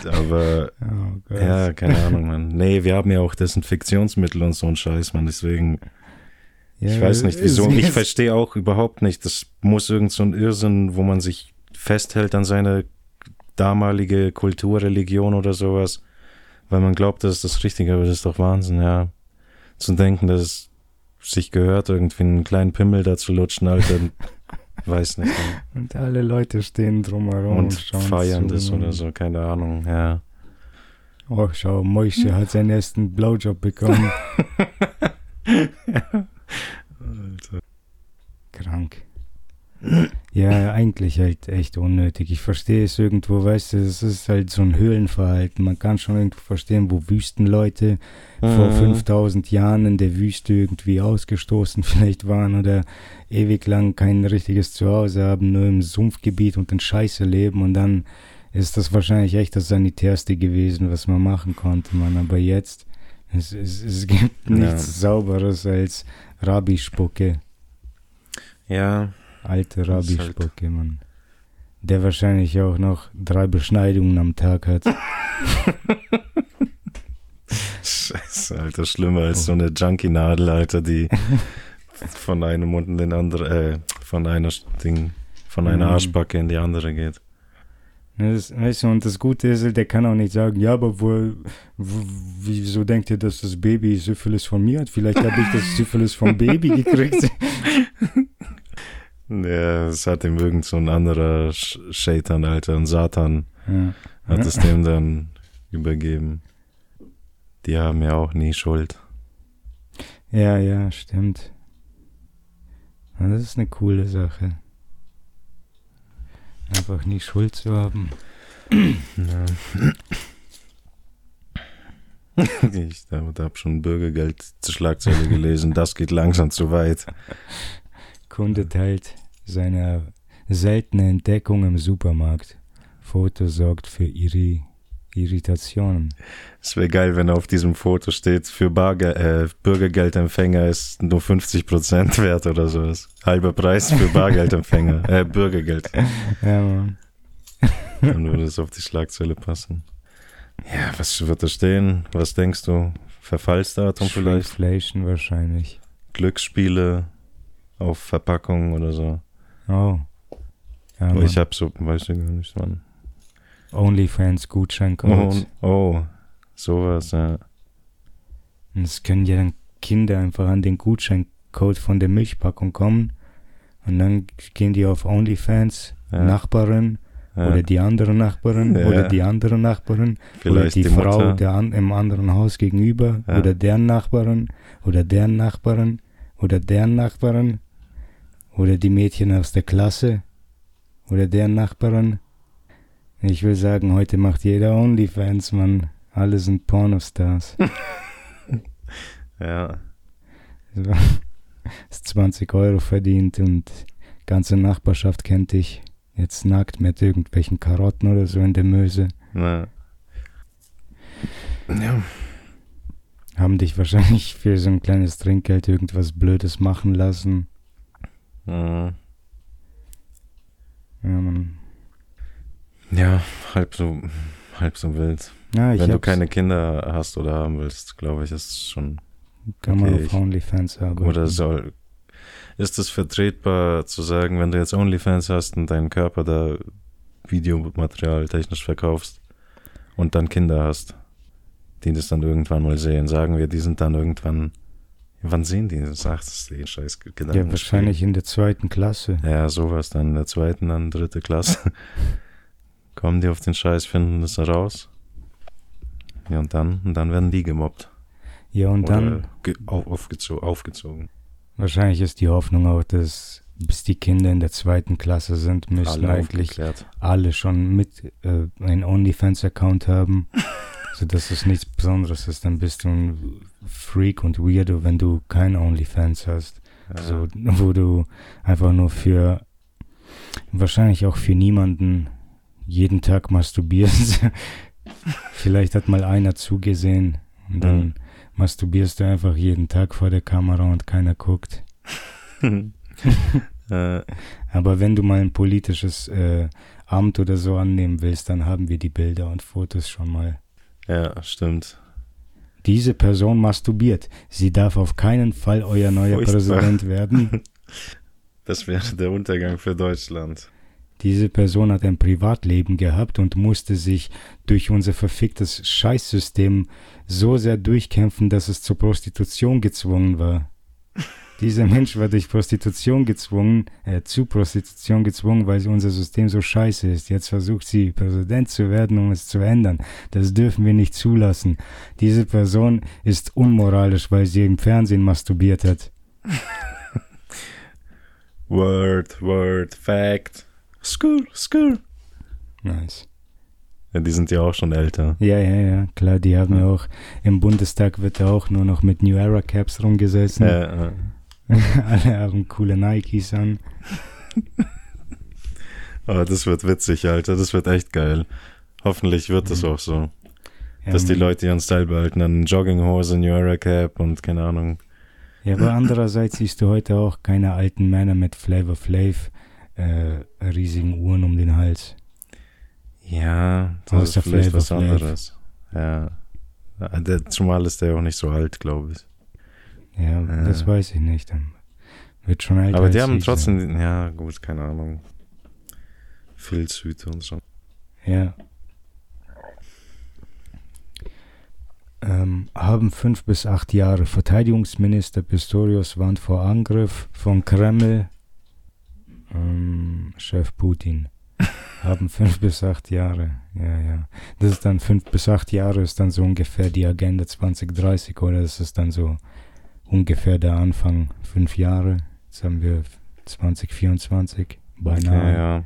Aber, oh ja, keine Ahnung, Mann. Nee, wir haben ja auch Desinfektionsmittel und so ein Scheiß, Mann. Deswegen, ja, ich weiß nicht, wieso. Ich verstehe auch überhaupt nicht. Das muss irgend so ein Irrsinn, wo man sich festhält an seine damalige Kultur, Religion oder sowas, weil man glaubt, das ist das Richtige, aber das ist doch Wahnsinn, ja. Zu denken, dass es sich gehört, irgendwie einen kleinen Pimmel da zu lutschen, Alter, weiß nicht. Und alle Leute stehen drumherum und, und schauen feiern zu, das oder so, keine Ahnung, ja. Oh, schau, Moishe hat seinen ersten Blowjob bekommen. Alter. Krank. Ja, eigentlich halt echt unnötig. Ich verstehe es irgendwo, weißt du, es ist halt so ein Höhlenverhalten. Man kann schon irgendwo verstehen, wo Wüstenleute mhm. vor fünftausend Jahren in der Wüste irgendwie ausgestoßen vielleicht waren oder ewig lang kein richtiges Zuhause haben, nur im Sumpfgebiet und in Scheiße leben, und dann ist das wahrscheinlich echt das Sanitärste gewesen, was man machen konnte, man. Aber jetzt, es, es, es gibt nichts ja. Sauberes als Rabbi-Spucke. Ja, alte Rabbi-Spucke, Mann. Der wahrscheinlich auch noch drei Beschneidungen am Tag hat. Scheiße, Alter, schlimmer als so eine Junkie-Nadel, Alter, die von einem Mund in den anderen, äh, von einer Ding, von einer Arschbacke in die andere geht. Das, weißt du, und das Gute ist, der kann auch nicht sagen, ja, aber wo, wo, wieso denkt ihr, dass das Baby Syphilis von mir hat? Vielleicht habe ich das Syphilis vom Baby gekriegt. Ja, es hat ihm irgend so ein anderer Shaitan, Alter, ein Satan, ja. hat es dem dann übergeben. Die haben ja auch nie Schuld. Ja, ja, stimmt. Das ist eine coole Sache. Einfach nie Schuld zu haben. Ja. Ich habe schon Bürgergeld zur Schlagzeile gelesen, das geht langsam zu weit. Kunde teilt seine seltene Entdeckung im Supermarkt. Foto sorgt für Irri- Irritationen. Es wäre geil, wenn auf diesem Foto steht, für Barge- äh, Bürgergeldempfänger ist nur fünfzig Prozent wert oder sowas. Halber Preis für Bargeldempfänger, äh, Bürgergeld. Ja, Mann. Dann würde es auf die Schlagzeile passen. Ja, was wird da stehen? Was denkst du? Verfallsdatum vielleicht? Inflation wahrscheinlich. Glücksspiele auf Verpackungen oder so. Oh. Ja, ich habe so, weiß ich gar nicht, wann. Onlyfans-Gutscheincodes. Oh, oh, sowas, ja. Und es können ja dann Kinder einfach an den Gutscheincode von der Milchpackung kommen und dann gehen die auf Onlyfans, ja. Nachbarin ja. oder die andere Nachbarin ja. oder die andere Nachbarin Vielleicht oder die, die Frau der an, im anderen Haus gegenüber ja. oder deren Nachbarin oder deren Nachbarin oder deren Nachbarin. Oder die Mädchen aus der Klasse. Oder deren Nachbarin. Ich will sagen, heute macht jeder Onlyfans, Mann. Alle sind Pornostars. Ja. So. Hast zwanzig Euro verdient und ganze Nachbarschaft kennt dich. Jetzt nackt mit irgendwelchen Karotten oder so in der Möse. Na. Ja. Haben dich wahrscheinlich für so ein kleines Trinkgeld irgendwas Blödes machen lassen. Mhm. Ja, Mann. Ja, halb so, halb so wild. Ja, wenn du keine Kinder hast oder haben willst, glaube ich, ist es schon. Kann okay, man auf OnlyFans arbeiten. Oder soll. Ist es vertretbar zu sagen, wenn du jetzt OnlyFans hast und deinen Körper da Videomaterial technisch verkaufst und dann Kinder hast, die das dann irgendwann mal sehen? Sagen wir, die sind dann irgendwann. Wann sehen die das? Ach, das ist eh scheiß Gedanken. Ja, wahrscheinlich in der zweiten Klasse. Ja, sowas dann. In der zweiten, dann dritte Klasse. Kommen die auf den Scheiß, finden das raus. Ja, und dann, und dann werden die gemobbt. Ja, und Oder dann. Ge- auf, aufgezo- aufgezogen. Wahrscheinlich ist die Hoffnung auch, dass bis die Kinder in der zweiten Klasse sind, müssen alle eigentlich aufgeklärt. Alle schon mit äh, einen OnlyFans-Account haben. Also, dass es nichts Besonderes ist, dann bist du ein Freak und Weirdo, wenn du kein OnlyFans hast. Ja. So, wo du einfach nur für, wahrscheinlich auch für niemanden jeden Tag masturbierst. Vielleicht hat mal einer zugesehen und dann mhm. masturbierst du einfach jeden Tag vor der Kamera und keiner guckt. Aber wenn du mal ein politisches äh, Amt oder so annehmen willst, dann haben wir die Bilder und Fotos schon mal. Ja, stimmt. Diese Person masturbiert. Sie darf auf keinen Fall euer neuer Furchtbar. Präsident werden. Das wäre der Untergang für Deutschland. Diese Person hat ein Privatleben gehabt und musste sich durch unser verficktes Scheißsystem so sehr durchkämpfen, dass es zur Prostitution gezwungen war. Dieser Mensch war durch Prostitution gezwungen, äh, zu Prostitution gezwungen, weil unser System so scheiße ist. Jetzt versucht sie, Präsident zu werden, um es zu ändern. Das dürfen wir nicht zulassen. Diese Person ist unmoralisch, weil sie im Fernsehen masturbiert hat. Word, word, fact. Skur, skur. Nice. Ja, die sind ja auch schon älter. Ja, ja, ja, klar, die haben ja auch, im Bundestag wird ja auch nur noch mit New Era Caps rumgesessen. Ja, ja. Alle haben coole Nikes an. Oh, das wird witzig, Alter. Das wird echt geil. Hoffentlich wird das auch so. Ja, dass die Leute ihren Style behalten. Dann Jogginghose, New Era Cap und keine Ahnung. Ja, aber andererseits siehst du heute auch keine alten Männer mit Flavor Flav äh, riesigen Uhren um den Hals. Ja, das Außer ist vielleicht Flavor was Flav. anderes. Ja. Zumal ist der auch nicht so alt, glaube ich. Ja, äh. das weiß ich nicht. Wird schon alt. Aber die haben trotzdem, sein. ja gut, keine Ahnung. Filzhüte und so. Ja. Ähm, haben fünf bis acht Jahre. Verteidigungsminister Pistorius warnt vor Angriff von Kreml. Ähm, Chef Putin. Haben fünf bis acht Jahre. Ja, ja. Das ist dann fünf bis acht Jahre, ist dann so ungefähr die Agenda zwanzig dreißig, oder das ist dann so ungefähr der Anfang, fünf Jahre. Jetzt haben wir zwanzig vierundzwanzig, beinahe. Ja, ja.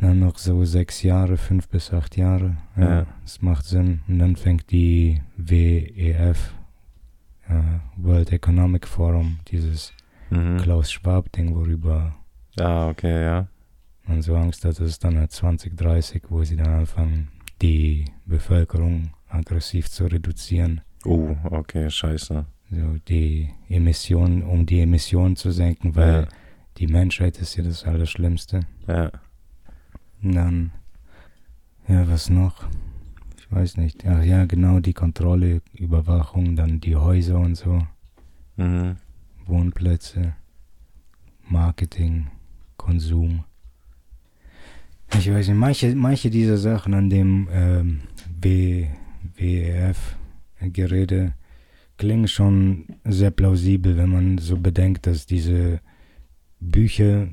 Dann noch so sechs Jahre, fünf bis acht Jahre. Ja, ja. Das macht Sinn. Und dann fängt die W E F, ja, World Economic Forum, dieses mhm. Klaus-Schwab-Ding, worüber ah, okay, ja. man so Angst hat, dass es dann zwanzig dreißig, wo sie dann anfangen, die Bevölkerung aggressiv zu reduzieren. Oh, okay, scheiße. So die Emissionen, um die Emissionen zu senken, weil ja. die Menschheit ist ja das Allerschlimmste. Ja. Und dann, ja, was noch? Ich weiß nicht. Ach ja, genau, die Kontrolle, Überwachung, dann die Häuser und so. Mhm. Wohnplätze, Marketing, Konsum. Ich weiß nicht, manche, manche dieser Sachen an dem ähm, W E F-Gerede klingen schon sehr plausibel, wenn man so bedenkt, dass diese Bücher,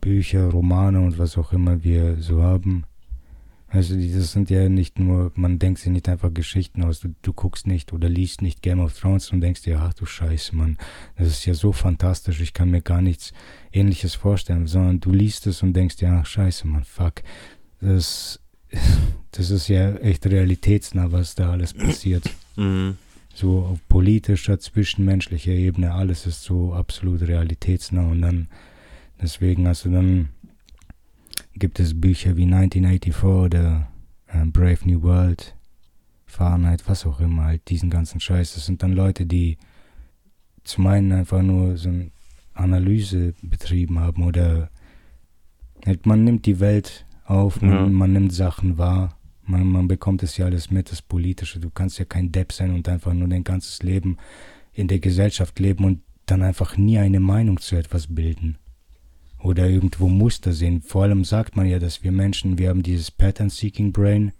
Bücher, Romane und was auch immer wir so haben, also das sind ja nicht nur, man denkt sich nicht einfach Geschichten aus, du, du guckst nicht oder liest nicht Game of Thrones und denkst dir, ach du Scheiße, Mann, das ist ja so fantastisch, ich kann mir gar nichts Ähnliches vorstellen, sondern du liest es und denkst dir, ach Scheiße, Mann, fuck, das, das ist ja echt realitätsnah, was da alles passiert. Mhm. So auf politischer, zwischenmenschlicher Ebene, alles ist so absolut realitätsnah und dann, deswegen, also dann gibt es Bücher wie neunzehnhundertvierundachtzig oder äh, Brave New World, Fahrenheit, was auch immer, halt diesen ganzen Scheiß. Das sind dann Leute, die zum einen einfach nur so eine Analyse betrieben haben oder halt man nimmt die Welt auf, man, ja. man nimmt Sachen wahr. Man, man bekommt es ja alles mit, das Politische. Du kannst ja kein Depp sein und einfach nur dein ganzes Leben in der Gesellschaft leben und dann einfach nie eine Meinung zu etwas bilden. Oder irgendwo Muster sehen. Vor allem sagt man ja, dass wir Menschen, wir haben dieses Pattern-Seeking-Brain,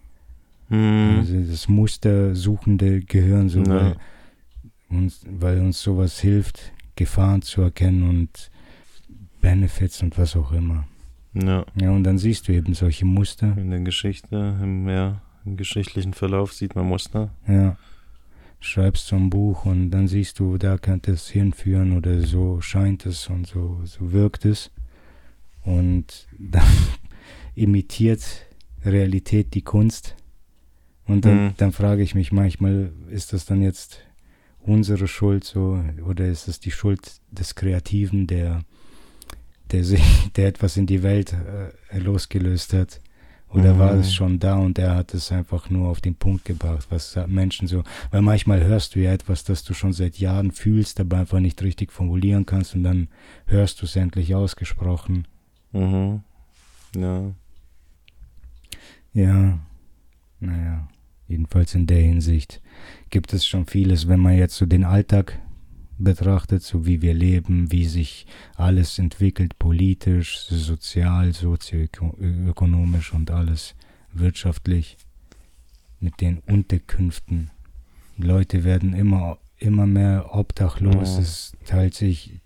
hm. also das mustersuchende Gehirn, so, weil, uns, weil uns sowas hilft, Gefahren zu erkennen und Benefits und was auch immer. Ja. Ja, und dann siehst du eben solche Muster. In der Geschichte, im, ja, im geschichtlichen Verlauf sieht man Muster. Ja. Schreibst so ein Buch und dann siehst du, da könnte es hinführen oder so scheint es und so, so wirkt es. Und dann imitiert Realität die Kunst. Und dann, mhm. dann frage ich mich manchmal, ist das dann jetzt unsere Schuld so oder ist das die Schuld des Kreativen, der der sich, der etwas in die Welt äh, losgelöst hat Oder mhm. war es schon da und er hat es einfach nur auf den Punkt gebracht, was Menschen so, weil manchmal hörst du ja etwas, das du schon seit Jahren fühlst, aber einfach nicht richtig formulieren kannst und dann hörst du es endlich ausgesprochen. Mhm. Ja. Ja. Naja, jedenfalls in der Hinsicht gibt es schon vieles, wenn man jetzt so den Alltag betrachtet, so wie wir leben, wie sich alles entwickelt, politisch, sozial, sozioökonomisch und alles wirtschaftlich mit den Unterkünften. Die Leute werden immer, immer mehr obdachlos, ja. Es teilt sich,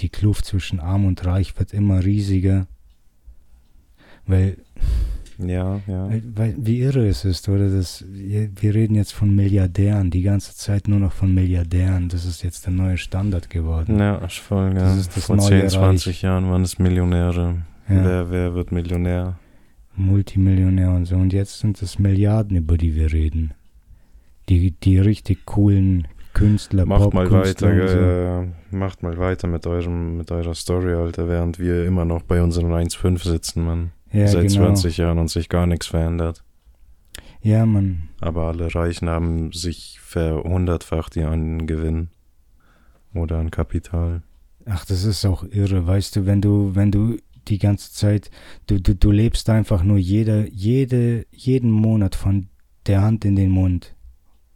die Kluft zwischen Arm und Reich wird immer riesiger, weil ja, ja. Weil, wie irre es ist, oder? Das, wir reden jetzt von Milliardären, die ganze Zeit nur noch von Milliardären. Das ist jetzt der neue Standard geworden. Ja, ist voll, ja. Das ist das Vor neue zehn, zwanzig Reich. Jahren waren es Millionäre. Ja. Wer, wer wird Millionär? Multimillionär und so. Und jetzt sind es Milliarden, über die wir reden. Die, die richtig coolen Künstler, macht Popkünstler mal weiter, und so. äh, Macht mal weiter mit eurem, mit eurer Story, Alter, während wir immer noch bei unseren eins Komma fünf sitzen, Mann. Ja, seit genau. zwanzig Jahren und sich gar nichts verändert. Ja, Mann. Aber alle Reichen haben sich verhundertfacht ihren Gewinn oder an Kapital. Ach, das ist auch irre, weißt du, wenn du, wenn du die ganze Zeit, du, du, du lebst einfach nur jeder, jede, jeden Monat von der Hand in den Mund.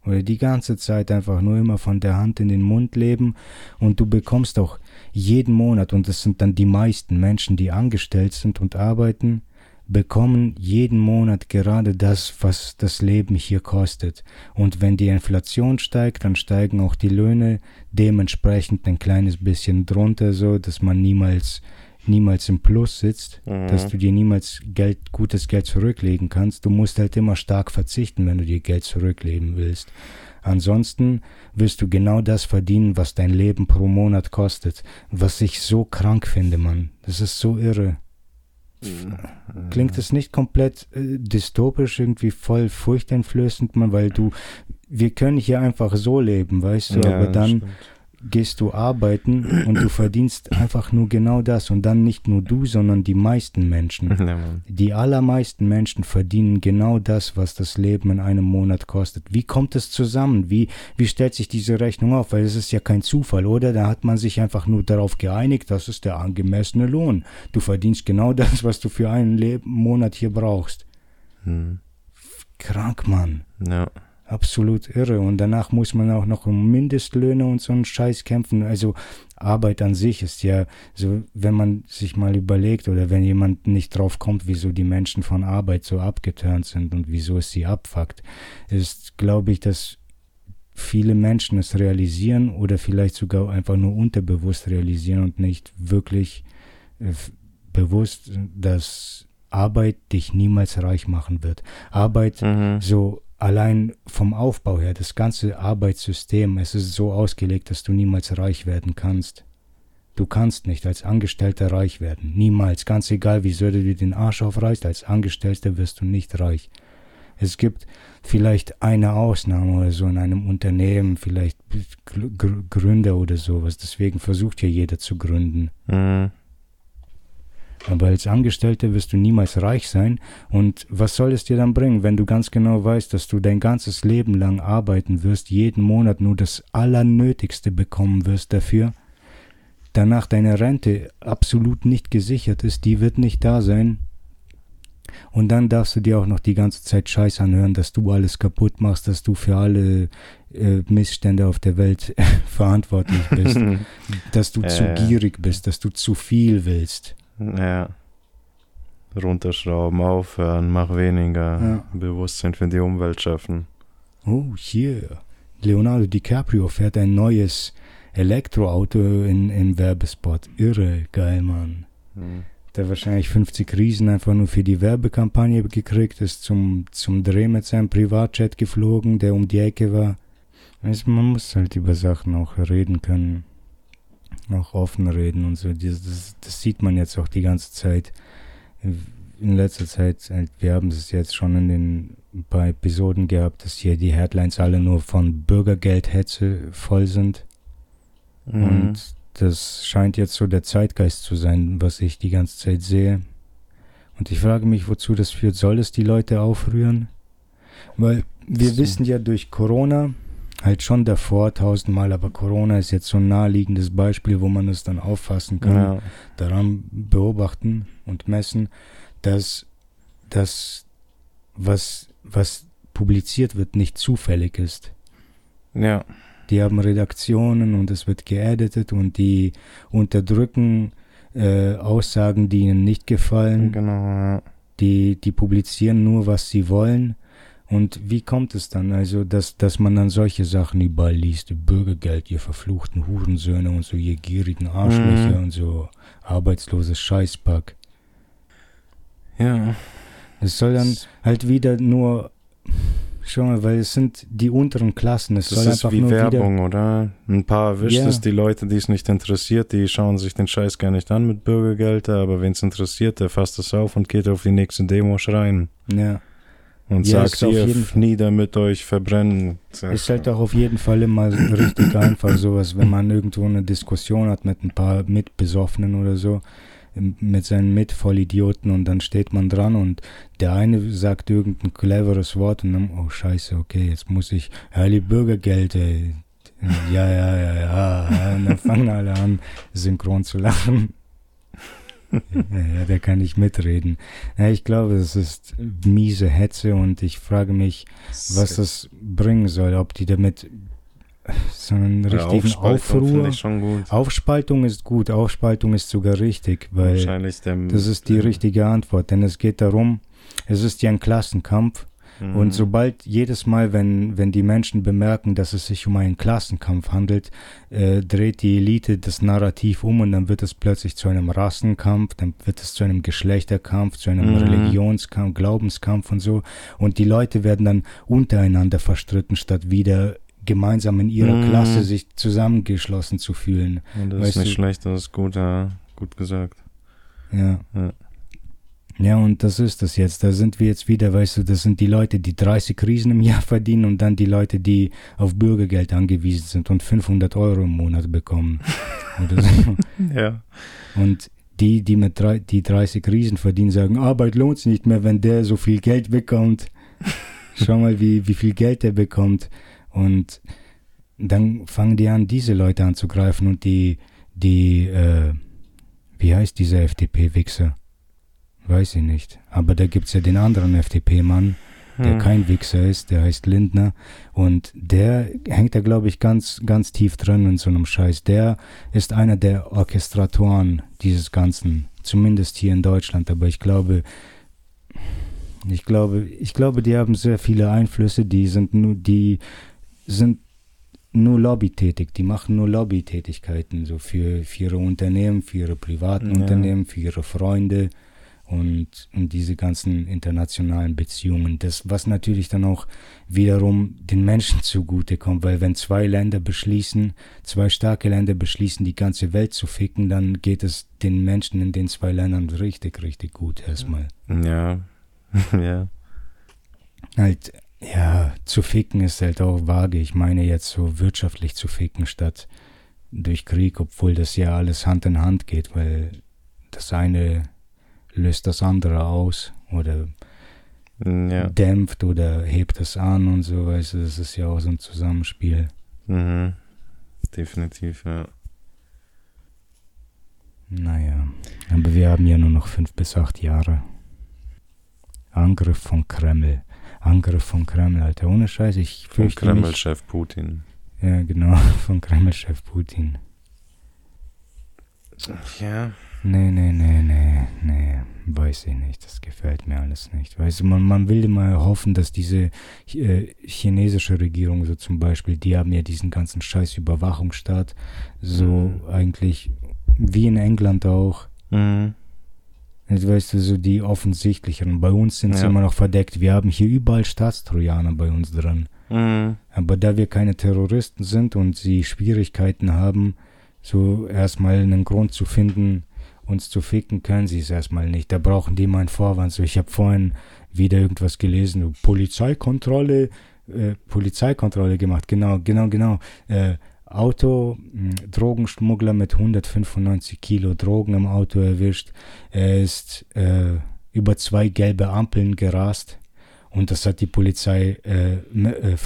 Oder die ganze Zeit einfach nur immer von der Hand in den Mund leben und du bekommst auch jeden Monat, und das sind dann die meisten Menschen, die angestellt sind und arbeiten, bekommen jeden Monat gerade das, was das Leben hier kostet. Und wenn die Inflation steigt, dann steigen auch die Löhne dementsprechend ein kleines bisschen drunter, so dass man niemals, niemals im Plus sitzt, mhm. dass du dir niemals Geld, gutes Geld zurücklegen kannst. Du musst halt immer stark verzichten, wenn du dir Geld zurücklegen willst. Ansonsten wirst du genau das verdienen, was dein Leben pro Monat kostet. Was ich so krank finde, Mann. Das ist so irre. Klingt es nicht komplett äh, dystopisch, irgendwie voll furchteinflößend, Mann, weil du, wir können hier einfach so leben, weißt du, ja, aber dann stimmt. gehst du arbeiten und du verdienst einfach nur genau das und dann nicht nur du, sondern die meisten Menschen. Ja, die allermeisten Menschen verdienen genau das, was das Leben in einem Monat kostet. Wie kommt es zusammen? Wie, wie stellt sich diese Rechnung auf? Weil es ist ja kein Zufall, oder? Da hat man sich einfach nur darauf geeinigt, das ist der angemessene Lohn. Du verdienst genau das, was du für einen Le- Monat hier brauchst. Hm. Krank, Mann. Ja. Absolut irre. Und danach muss man auch noch um Mindestlöhne und so einen Scheiß kämpfen. Also Arbeit an sich ist ja so, wenn man sich mal überlegt oder wenn jemand nicht drauf kommt, wieso die Menschen von Arbeit so abgeturnt sind und wieso es sie abfuckt, ist, glaube ich, dass viele Menschen es realisieren oder vielleicht sogar einfach nur unterbewusst realisieren und nicht wirklich äh, bewusst, dass Arbeit dich niemals reich machen wird. Arbeit mhm. so allein vom Aufbau her, das ganze Arbeitssystem, es ist so ausgelegt, dass du niemals reich werden kannst. Du kannst nicht als Angestellter reich werden. Niemals. Ganz egal, wie sehr du dir den Arsch aufreißt, als Angestellter wirst du nicht reich. Es gibt vielleicht eine Ausnahme oder so in einem Unternehmen, vielleicht Gründer oder sowas. Deswegen versucht ja jeder zu gründen. Mhm. Aber als Angestellter wirst du niemals reich sein. Und was soll es dir dann bringen, wenn du ganz genau weißt, dass du dein ganzes Leben lang arbeiten wirst, jeden Monat nur das Allernötigste bekommen wirst dafür, danach deine Rente absolut nicht gesichert ist, die wird nicht da sein. Und dann darfst du dir auch noch die ganze Zeit Scheiß anhören, dass du alles kaputt machst, dass du für alle äh, Missstände auf der Welt verantwortlich bist, dass du äh. zu gierig bist, dass du zu viel willst. Ja, runterschrauben, aufhören, mach weniger, ja. Bewusstsein für die Umwelt schaffen. Oh, hier, Leonardo DiCaprio fährt ein neues Elektroauto in, im Werbespot. Irre, geil, Mann. Hm. Der wahrscheinlich fünfzig Riesen einfach nur für die Werbekampagne gekriegt, ist zum, zum Dreh mit seinem Privatjet geflogen, der um die Ecke war. Also man muss halt über Sachen auch reden können. Noch offen reden und so. Das, das, das sieht man jetzt auch die ganze Zeit. In letzter Zeit, wir haben es jetzt schon in den ein paar Episoden gehabt, dass hier die Headlines alle nur von Bürgergeldhetze voll sind. Mhm. Und das scheint jetzt so der Zeitgeist zu sein, was ich die ganze Zeit sehe. Und ich frage mich, wozu das führt. Soll es die Leute aufrühren? Weil wir so. wissen ja durch Corona, halt schon davor tausendmal, aber Corona ist jetzt so ein naheliegendes Beispiel, wo man es dann auffassen kann, ja. daran beobachten und messen, dass das, was, was publiziert wird, nicht zufällig ist. Ja. Die haben Redaktionen und es wird geeditet und die unterdrücken äh, Aussagen, die ihnen nicht gefallen. Genau, ja. Die, die publizieren nur, was sie wollen. Und wie kommt es dann, also, dass, dass man dann solche Sachen überall liest, Bürgergeld, ihr verfluchten Hurensöhne und so, ihr gierigen Arschlöcher mhm. und so, arbeitsloses Scheißpack. Ja. Es soll dann halt wieder nur, schau mal, weil es sind die unteren Klassen. Es das soll ist einfach wie nur Werbung, wieder, oder? Ein paar erwischt yeah. es die Leute, die es nicht interessiert, die schauen sich den Scheiß gar nicht an mit Bürgergeld, aber wen es interessiert, der fasst es auf und geht auf die nächste Demo schreien. Ja. Und ja, sagt ihr, nieder mit euch, verbrennen. Ist halt auch auf jeden Fall immer richtig einfach sowas, wenn man irgendwo eine Diskussion hat mit ein paar Mitbesoffenen oder so, mit seinen Mitvollidioten und dann steht man dran und der eine sagt irgendein cleveres Wort und dann, oh scheiße, okay, jetzt muss ich, herrlich Bürgergeld, ey. Ja, ja, ja, ja, und dann fangen alle an, synchron zu lachen. Ja, da kann ich mitreden. Ja, ich glaube, das ist miese Hetze und ich frage mich, was das bringen soll, ob die damit so einen richtigen ja, Aufruhr... Aufspaltung ist gut, Aufspaltung ist sogar richtig, weil wahrscheinlich dem, das ist die richtige Antwort, denn es geht darum, es ist ja ein Klassenkampf mhm. und sobald jedes Mal, wenn, wenn die Menschen bemerken, dass es sich um einen Klassenkampf handelt, äh, dreht die Elite das Narrativ um und dann wird es plötzlich zu einem Rassenkampf, dann wird es zu einem Geschlechterkampf, zu einem mhm. Religionskampf, Glaubenskampf und so und die Leute werden dann untereinander verstritten, statt wieder gemeinsam in ihrer mm. Klasse sich zusammengeschlossen zu fühlen. Ja, das weißt ist nicht du? Schlecht, das ist gut, ja. Gut gesagt. Ja. ja. Ja, und das ist das jetzt. Da sind wir jetzt wieder, weißt du, das sind die Leute, die dreißig Riesen im Jahr verdienen und dann die Leute, die auf Bürgergeld angewiesen sind und fünfhundert Euro im Monat bekommen. Oder so. Ja. Und die, die mit drei, die dreißig Riesen verdienen, sagen, Arbeit lohnt sich nicht mehr, wenn der so viel Geld bekommt. Schau mal, wie, wie viel Geld der bekommt. Und dann fangen die an, diese Leute anzugreifen und die, die, äh, wie heißt dieser F D P-Wichser? Weiß ich nicht. Aber da gibt's ja den anderen F D P-Mann, der hm. kein Wichser ist, der heißt Lindner. Und der hängt da, glaube ich, ganz, ganz tief drin in so einem Scheiß. Der ist einer der Orchestratoren dieses Ganzen, zumindest hier in Deutschland. Aber ich glaube... Ich glaube, ich glaube, die haben sehr viele Einflüsse, die sind nur, die sind nur lobbytätig, die machen nur Lobbytätigkeiten, so für, für ihre Unternehmen, für ihre privaten ja. Unternehmen, für ihre Freunde und, und diese ganzen internationalen Beziehungen. Das, was natürlich dann auch wiederum den Menschen zugutekommt, weil wenn zwei Länder beschließen, zwei starke Länder beschließen, die ganze Welt zu ficken, dann geht es den Menschen in den zwei Ländern richtig, richtig gut erstmal. Ja. Ja. Halt, ja, zu ficken ist halt auch vage. Ich meine jetzt so wirtschaftlich zu ficken statt durch Krieg, obwohl das ja alles Hand in Hand geht, weil das eine löst das andere aus oder ja. dämpft oder hebt es an und so, weißt du, das ist ja auch so ein Zusammenspiel. Mhm. Definitiv, ja. Naja, aber wir haben ja nur noch fünf bis acht Jahre. Angriff von Kreml. Angriff von Kreml, Alter. Ohne Scheiß, ich fürchte mich. Von Kreml-Chef Putin. Ja, genau. Von Kreml-Chef Putin. Ach ja. Nee, nee, nee, nee, nee. Weiß ich nicht. Das gefällt mir alles nicht. Weißt du, man, man will mal hoffen, dass diese äh, chinesische Regierung so zum Beispiel, die haben ja diesen ganzen Scheiß Überwachungsstaat so mhm. eigentlich wie in England auch. Mhm. Jetzt weißt du, so die offensichtlicheren. Bei uns sind sie ja. immer noch verdeckt. Wir haben hier überall Staatstrojaner bei uns dran. Mhm. Aber da wir keine Terroristen sind und sie Schwierigkeiten haben, so erstmal einen Grund zu finden, uns zu ficken, können sie es erstmal nicht. Da brauchen die mal einen Vorwand. So, ich habe vorhin wieder irgendwas gelesen. Polizeikontrolle, äh, Polizeikontrolle gemacht. Genau, genau, genau. Äh, Auto, Drogenschmuggler mit hundertfünfundneunzig Kilo Drogen im Auto erwischt. Er ist äh, über zwei gelbe Ampeln gerast und das hat die Polizei äh, äh,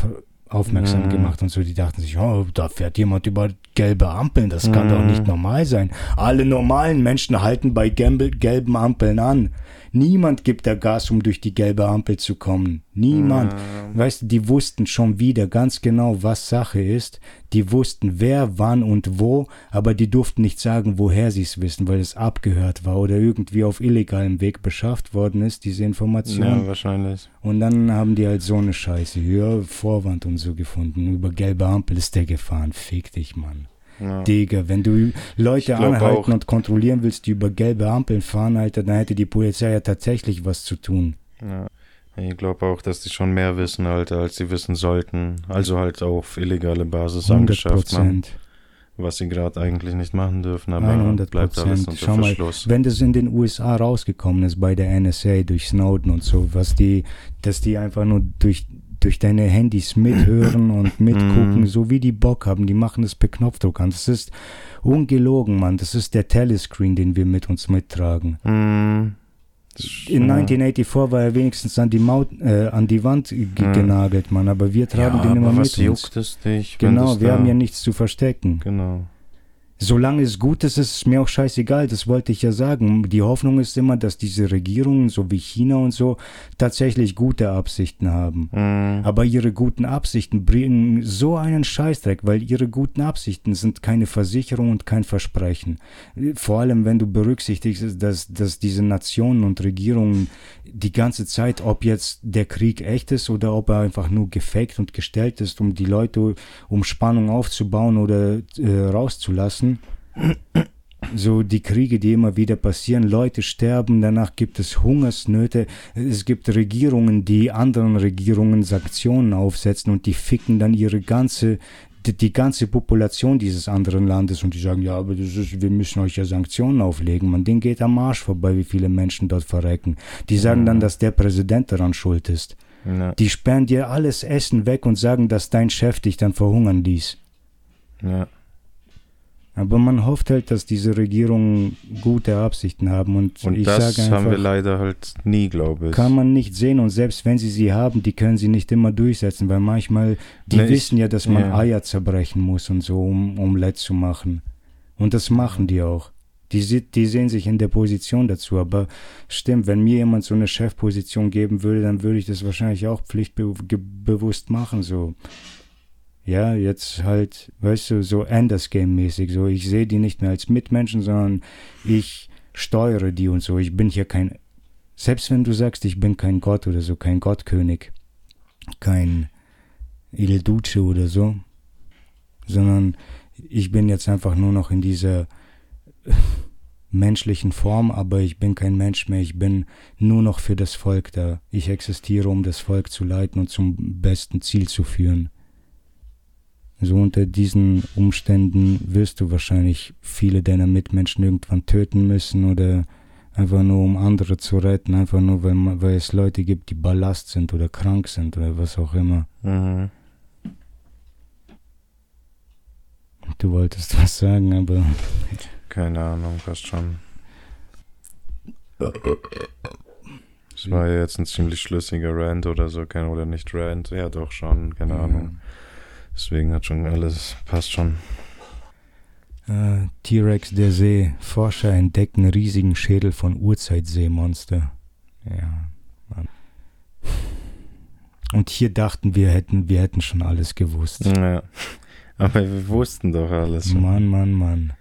aufmerksam ja. gemacht und so. Die dachten sich, oh, da fährt jemand über gelbe Ampeln, das ja. kann doch nicht normal sein. Alle normalen Menschen halten bei gelb, gelben Ampeln an. Niemand gibt da Gas, um durch die gelbe Ampel zu kommen. Niemand. Ja. Weißt du, die wussten schon wieder ganz genau, was Sache ist. Die wussten, wer, wann und wo, aber die durften nicht sagen, woher sie es wissen, weil es abgehört war oder irgendwie auf illegalem Weg beschafft worden ist, diese Information. Ja, wahrscheinlich. Und dann haben die halt so eine Scheiße, ja, Vorwand und so gefunden. Über gelbe Ampel ist der gefahren. Fick dich, Mann. Ja. Digga, wenn du Leute anhalten auch. und kontrollieren willst, die über gelbe Ampeln fahren, Alter, dann hätte die Polizei ja tatsächlich was zu tun. Ja. Ich glaube auch, dass die schon mehr wissen, Alter, als sie wissen sollten. Also halt auf illegale Basis angeschafft, Mann. Was sie gerade eigentlich nicht machen dürfen, aber hundert Prozent bleibt alles unter Schau Verschluss. Mal, wenn das in den U S A rausgekommen ist bei der N S A durch Snowden und so, was die, dass die einfach nur durch durch deine Handys mithören und mitgucken, so wie die Bock haben. Die machen das per Knopfdruck an. Das ist ungelogen, Mann. Das ist der Telescreen, den wir mit uns mittragen. Mm. In neunzehnhundertvierundachtzig war er wenigstens an die, Maut, äh, an die Wand g- mm. genagelt, Mann. Aber wir tragen ja, den immer mit uns. Ja, aber was juckt es dich? Genau, wir haben ja nichts zu verstecken. Genau. Solange es gut ist, ist es mir auch scheißegal, das wollte ich ja sagen. Die Hoffnung ist immer, dass diese Regierungen, so wie China und so, tatsächlich gute Absichten haben. Mm. Aber ihre guten Absichten bringen so einen Scheißdreck, weil ihre guten Absichten sind keine Versicherung und kein Versprechen. Vor allem, wenn du berücksichtigst, dass, dass diese Nationen und Regierungen die ganze Zeit, ob jetzt der Krieg echt ist oder ob er einfach nur gefaked und gestellt ist, um die Leute, um Spannung aufzubauen oder äh, rauszulassen, so die Kriege, die immer wieder passieren, Leute sterben, danach gibt es Hungersnöte, es gibt Regierungen, die anderen Regierungen Sanktionen aufsetzen und die ficken dann ihre ganze, die, die ganze Population dieses anderen Landes und die sagen, ja, aber das ist, wir müssen euch ja Sanktionen auflegen, man, denen geht am Arsch vorbei, wie viele Menschen dort verrecken. Die sagen dann, dass der Präsident daran schuld ist. Ja. Die sperren dir alles Essen weg und sagen, dass dein Chef dich dann verhungern ließ. Ja. Aber man hofft halt, dass diese Regierungen gute Absichten haben. Und, und ich das sage einfach, haben wir leider halt nie, glaube ich. Kann man nicht sehen. Und selbst wenn sie sie haben, die können sie nicht immer durchsetzen. Weil manchmal, die nee, wissen ja, dass man ja. Eier zerbrechen muss und so, um Omelette zu machen. Und das machen die auch. Die, die sehen sich in der Position dazu. Aber stimmt, wenn mir jemand so eine Chefposition geben würde, dann würde ich das wahrscheinlich auch pflichtbewusst machen, so. Ja, jetzt halt, weißt du, so Enders Game-mäßig, so ich sehe die nicht mehr als Mitmenschen, sondern ich steuere die und so. Ich bin hier kein, selbst wenn du sagst, ich bin kein Gott oder so, kein Gottkönig, kein Il Duce oder so, sondern ich bin jetzt einfach nur noch in dieser menschlichen Form, aber ich bin kein Mensch mehr, ich bin nur noch für das Volk da. Ich existiere, um das Volk zu leiten und zum besten Ziel zu führen. So unter diesen Umständen wirst du wahrscheinlich viele deiner Mitmenschen irgendwann töten müssen oder einfach nur, um andere zu retten, einfach nur, weil, weil es Leute gibt, die Ballast sind oder krank sind oder was auch immer. Mhm. Du wolltest was sagen, aber... Keine Ahnung, passt schon. Das war ja jetzt ein ziemlich schlüssiger Rant oder so, kein, oder nicht Rant, ja doch schon, keine Ahnung. Mhm. Deswegen hat schon alles, passt schon. Äh, T-Rex der See. Forscher entdecken riesigen Schädel von Urzeitseemonster. Ja, Mann. Und hier dachten wir, hätten, wir hätten schon alles gewusst. Ja, aber wir wussten doch alles schon. Mann, Mann, Mann.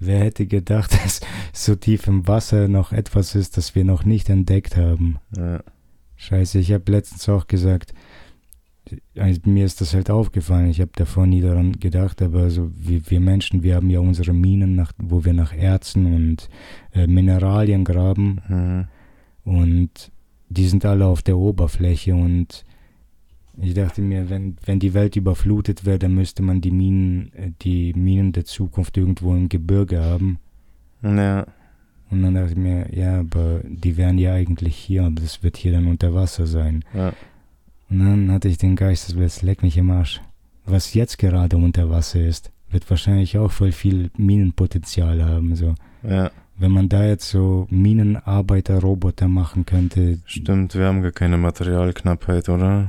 Wer hätte gedacht, dass so tief im Wasser noch etwas ist, das wir noch nicht entdeckt haben. Ja. Scheiße, ich habe letztens auch gesagt, also mir ist das halt aufgefallen, ich habe davor nie daran gedacht, aber so wir, wir Menschen, wir haben ja unsere Minen, nach, wo wir nach Erzen und äh, Mineralien graben, mhm. und die sind alle auf der Oberfläche und ich dachte mir, wenn, wenn die Welt überflutet wäre, dann müsste man die Minen, die Minen der Zukunft irgendwo im Gebirge haben. Ja. Und dann dachte ich mir, ja, aber die wären ja eigentlich hier, aber das wird hier dann unter Wasser sein. Ja. Und dann hatte ich den Geistesblitz, leck mich im Arsch. Was jetzt gerade unter Wasser ist, wird wahrscheinlich auch voll viel Minenpotenzial haben. So. Ja. Wenn man da jetzt so Minenarbeiter-Roboter machen könnte. Stimmt, wir haben gar keine Materialknappheit, oder?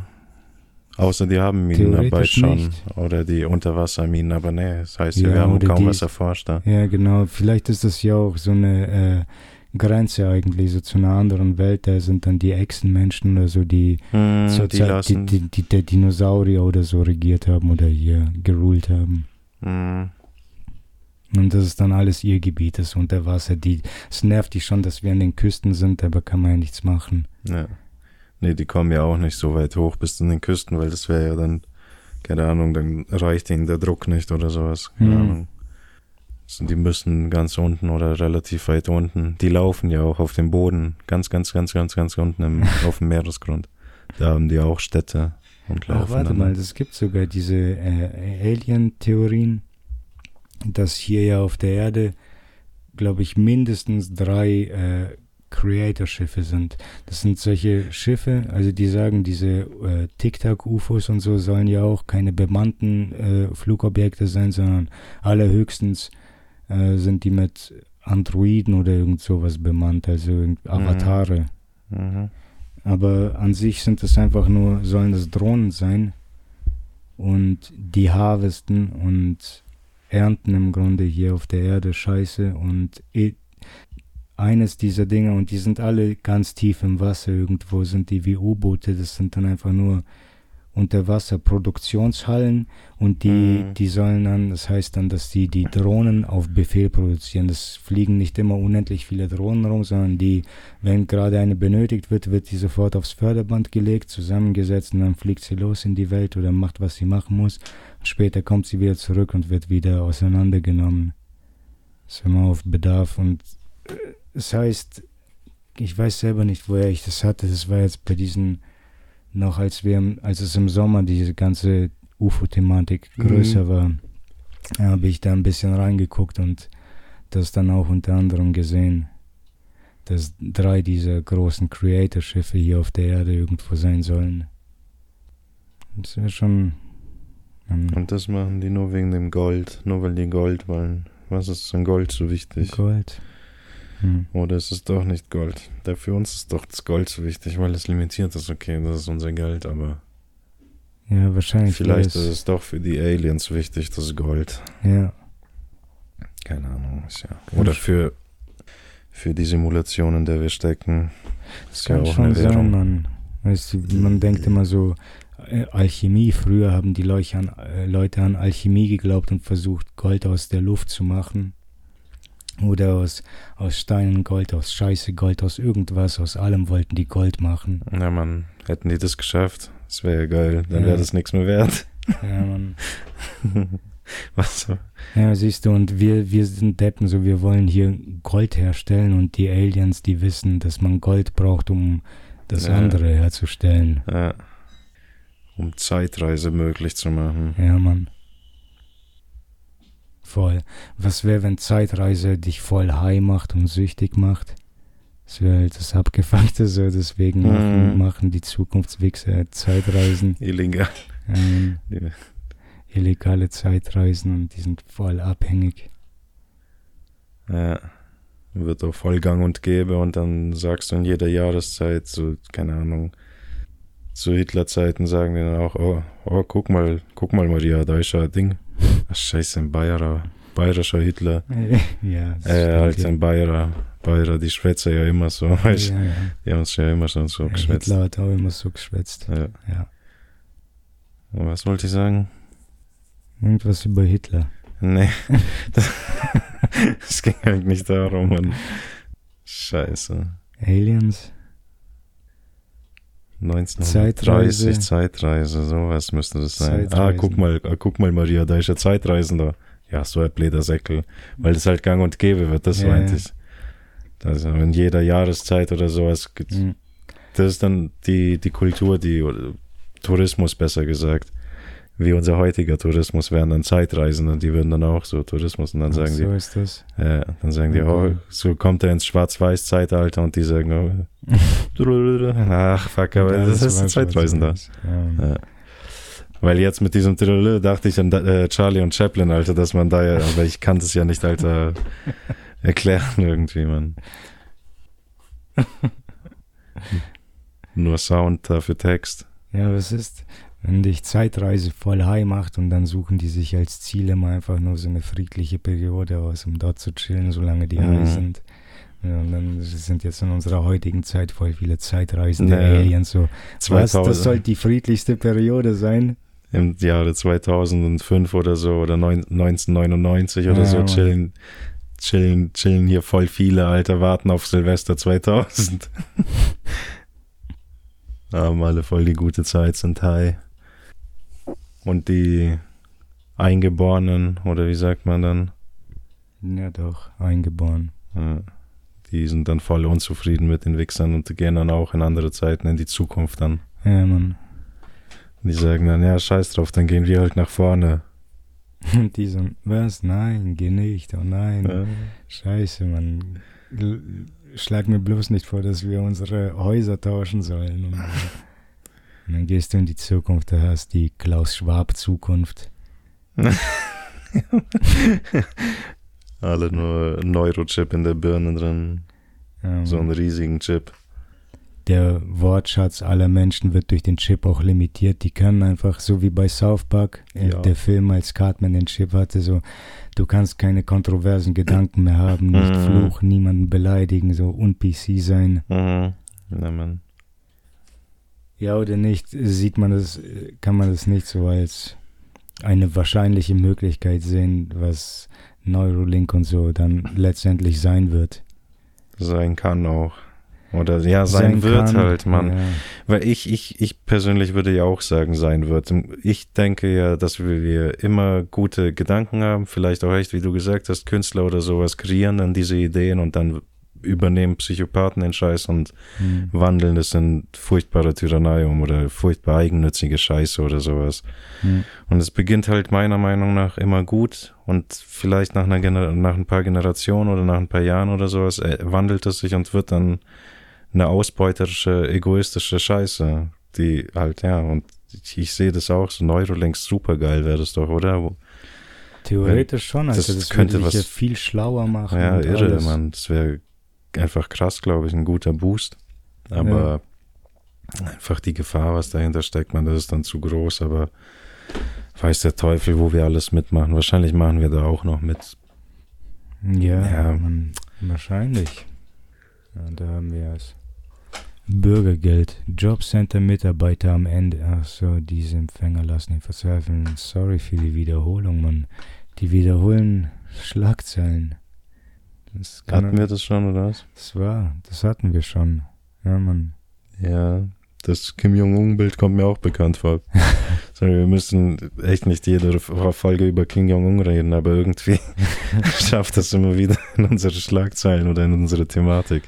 Außer die haben Minenarbeit schon. Nicht. Oder die Unterwasserminen, aber nee, das heißt, ja, wir haben kaum was erforscht da. Ja, genau. Vielleicht ist das ja auch so eine äh, Grenze eigentlich, so zu einer anderen Welt. Da sind dann die Echsenmenschen oder so, die mm, zurzeit die, die, die, die der Dinosaurier oder so regiert haben oder hier geruled haben. Mm. Und das ist dann alles ihr Gebiet, das Unterwasser. Die, es nervt die schon, dass wir an den Küsten sind, aber kann man ja nichts machen. Ja. Nee, die kommen ja auch nicht so weit hoch bis an den Küsten, weil das wäre ja dann, keine Ahnung, dann reicht ihnen der Druck nicht oder sowas. Keine mhm. Ahnung. Also die müssen ganz unten oder relativ weit unten. Die laufen ja auch auf dem Boden, ganz, ganz, ganz, ganz, ganz unten im, auf dem Meeresgrund. Da haben die auch Städte und laufen. Ach, warte dann mal, es gibt sogar diese äh, Alien-Theorien, dass hier ja auf der Erde, glaube ich, mindestens drei äh, Creator-Schiffe sind. Das sind solche Schiffe, also die sagen, diese äh, Tic-Tac-U F Os und so sollen ja auch keine bemannten äh, Flugobjekte sein, sondern allerhöchstens äh, sind die mit Androiden oder irgend sowas bemannt, also Avatare. Mhm. Mhm. Aber an sich sind es einfach nur, sollen das Drohnen sein und die harvesten und ernten im Grunde hier auf der Erde Scheiße und e- eines dieser Dinge, und die sind alle ganz tief im Wasser, irgendwo sind die wie U-Boote, das sind dann einfach nur Unterwasser-Produktionshallen und die, mhm. die sollen dann, das heißt dann, dass die die Drohnen auf Befehl produzieren, das fliegen nicht immer unendlich viele Drohnen rum, sondern die, wenn gerade eine benötigt wird, wird die sofort aufs Förderband gelegt, zusammengesetzt und dann fliegt sie los in die Welt oder macht, was sie machen muss. Später kommt sie wieder zurück und wird wieder auseinandergenommen. Das ist immer auf Bedarf und das heißt, ich weiß selber nicht, woher ich das hatte, das war jetzt bei diesen noch als wir, als es im Sommer diese ganze U F O-Thematik größer mhm. war, habe ich da ein bisschen reingeguckt und das dann auch unter anderem gesehen, dass drei dieser großen Creator-Schiffe hier auf der Erde irgendwo sein sollen. Das wäre schon... Ähm, und das machen die nur wegen dem Gold, nur weil die Gold wollen. Was ist denn Gold so wichtig? Gold. Hm. Oder es ist doch nicht Gold. Da für uns ist doch das Gold so wichtig, weil es limitiert ist. Okay, das ist unser Geld, aber ja, wahrscheinlich vielleicht ist es doch für die Aliens wichtig, das Gold. Ja. Keine Ahnung. Ist ja. Oder für, für die Simulation, in der wir stecken. Das ist ja auch eine Währung. Man, weißt du, man denkt immer so, Alchemie, früher haben die Leute an, Leute an Alchemie geglaubt und versucht, Gold aus der Luft zu machen. Oder aus, aus Steinen Gold, aus Scheiße Gold, aus irgendwas, aus allem wollten die Gold machen. Na Mann, hätten die das geschafft, das wäre ja geil, dann ja. wäre das nichts mehr wert. Ja, Mann. Was so? Ja, siehst du, und wir, wir sind Deppen, so wir wollen hier Gold herstellen und die Aliens, die wissen, dass man Gold braucht, um das ja. andere herzustellen. Ja. Um Zeitreise möglich zu machen. Ja, Mann. Voll. Was wäre, wenn Zeitreise dich voll high macht und süchtig macht? Das wäre halt das Abgefuckte so, deswegen mhm. machen, machen die Zukunftswichser Zeitreisen. Illegal. Ähm, ja. Illegale Zeitreisen und die sind voll abhängig. Ja, wird auch voll gang und gäbe und dann sagst du in jeder Jahreszeit so, keine Ahnung, zu Hitlerzeiten sagen die dann auch, oh, oh, guck mal, guck mal, Maria, da ist ja ein Ding. Ach, scheiße, ein Bayerer, bayerischer Hitler. Ja, das äh, halt ja. ein Bayerer, Bayerer, die schwätzen ja immer so, weißt du? Ja, ja. Die haben es ja immer schon so ja, geschwätzt. Hitler hat auch immer so geschwätzt. Ja. Ja. Was wollte ich sagen? Irgendwas über Hitler. Nee, es ging halt nicht darum, Mann. Scheiße. Aliens? neunzehnhundertdreißig, Zeitreise. Zeitreise, sowas müsste das sein. Zeitreisen. Ah, guck mal, guck mal, Maria, da ist ja Zeitreisender. Ja, so ein blöder Säckel. Weil das halt gang und gäbe wird, das ja, meinte ja. ich. Also in jeder Jahreszeit oder sowas. Mhm. Das ist dann die, die Kultur, die Tourismus besser gesagt. Wie unser heutiger Tourismus wären dann Zeitreisende, die würden dann auch so Tourismus und dann Ach, sagen so die. So ist das. Ja, dann sagen okay. die, oh, so kommt er ins Schwarz-Weiß-Zeitalter und die sagen, oh, ach, fuck, aber das, das ist ein Zeitreisender. Ja. Ja. Weil jetzt mit diesem dachte ich an äh, Charlie und Chaplin, Alter, dass man da ja, aber ich kannte es ja nicht, Alter. erklären irgendwie, man. Nur Sound dafür Text. Ja, was ist, wenn dich Zeitreise voll high macht und dann suchen die sich als Ziel immer einfach nur so eine friedliche Periode aus, um dort zu chillen, solange die mhm. high sind. Ja, und dann sind jetzt in unserer heutigen Zeit voll viele Zeitreisende naja. Aliens so. zweitausend. Was, das soll die friedlichste Periode sein? Im Jahre zweitausendfünf oder so oder neun, neunzehnhundertneunundneunzig oder ja, so chillen, chillen, chillen hier voll viele, Alter, warten auf Silvester zweitausend. Haben alle voll die gute Zeit, sind high. Und die Eingeborenen, oder wie sagt man dann? Ja doch, Eingeboren. Ja. Die sind dann voll unzufrieden mit den Wichsern und die gehen dann auch in andere Zeiten, in die Zukunft dann. Ja, Mann. Die sagen dann, ja, scheiß drauf, dann gehen wir halt nach vorne. Und die so, was? Nein, geh nicht, oh nein. Ja. Scheiße, Mann. Schlag mir bloß nicht vor, dass wir unsere Häuser tauschen sollen. Und dann gehst du in die Zukunft, da hast die Klaus-Schwab-Zukunft. Alle nur Neurochip in der Birne drin. Ja, so einen riesigen Chip. Der Wortschatz aller Menschen wird durch den Chip auch limitiert. Die können einfach, so wie bei South Park, ja. der Film, als Cartman den Chip hatte, so, du kannst keine kontroversen Gedanken mehr haben, nicht mhm. fluchen, niemanden beleidigen, so un-P C sein. Mhm. Na, Mann. Ja oder nicht, sieht man das, kann man das nicht so als eine wahrscheinliche Möglichkeit sehen, was Neurolink und so dann letztendlich sein wird. Sein kann auch. Oder ja, sein, sein wird kann, halt, Mann. Ja. Weil ich, ich, ich persönlich würde ja auch sagen, sein wird. Ich denke ja, dass wir immer gute Gedanken haben, vielleicht auch echt, wie du gesagt hast, Künstler oder sowas kreieren dann diese Ideen und dann übernehmen Psychopathen den Scheiß und mhm. wandeln das in furchtbare Tyrannei um oder furchtbar eigennützige Scheiße oder sowas. Mhm. Und es beginnt halt meiner Meinung nach immer gut und vielleicht nach, einer Gener- nach ein paar Generationen oder nach ein paar Jahren oder sowas äh, wandelt es sich und wird dann eine ausbeuterische, egoistische Scheiße, die halt, ja, und ich, ich sehe das auch, so Neuro-Links, super geil wäre das doch, oder? Theoretisch wenn, schon, also das, das könnte was, ja viel schlauer machen. Ja, irre, alles. Mann, das wäre einfach krass, glaube ich, ein guter Boost, aber ja. einfach die Gefahr, was dahinter steckt, man, das ist dann zu groß, aber weiß der Teufel, wo wir alles mitmachen, wahrscheinlich machen wir da auch noch mit. Ja, ja. Man, wahrscheinlich. Ja, da haben wir es. Bürgergeld, Jobcenter-Mitarbeiter am Ende. Achso, diese Empfänger lassen ihn verzweifeln. Sorry für die Wiederholung, Mann. Die wiederholen Schlagzeilen. Das hatten man, wir das schon, oder was? Das war, das hatten wir schon. Ja, Mann. Ja, das Kim Jong-un-Bild kommt mir auch bekannt vor. Sorry, wir müssen echt nicht jede Folge über Kim Jong-un reden, aber irgendwie schafft das immer wieder in unsere Schlagzeilen oder in unsere Thematik.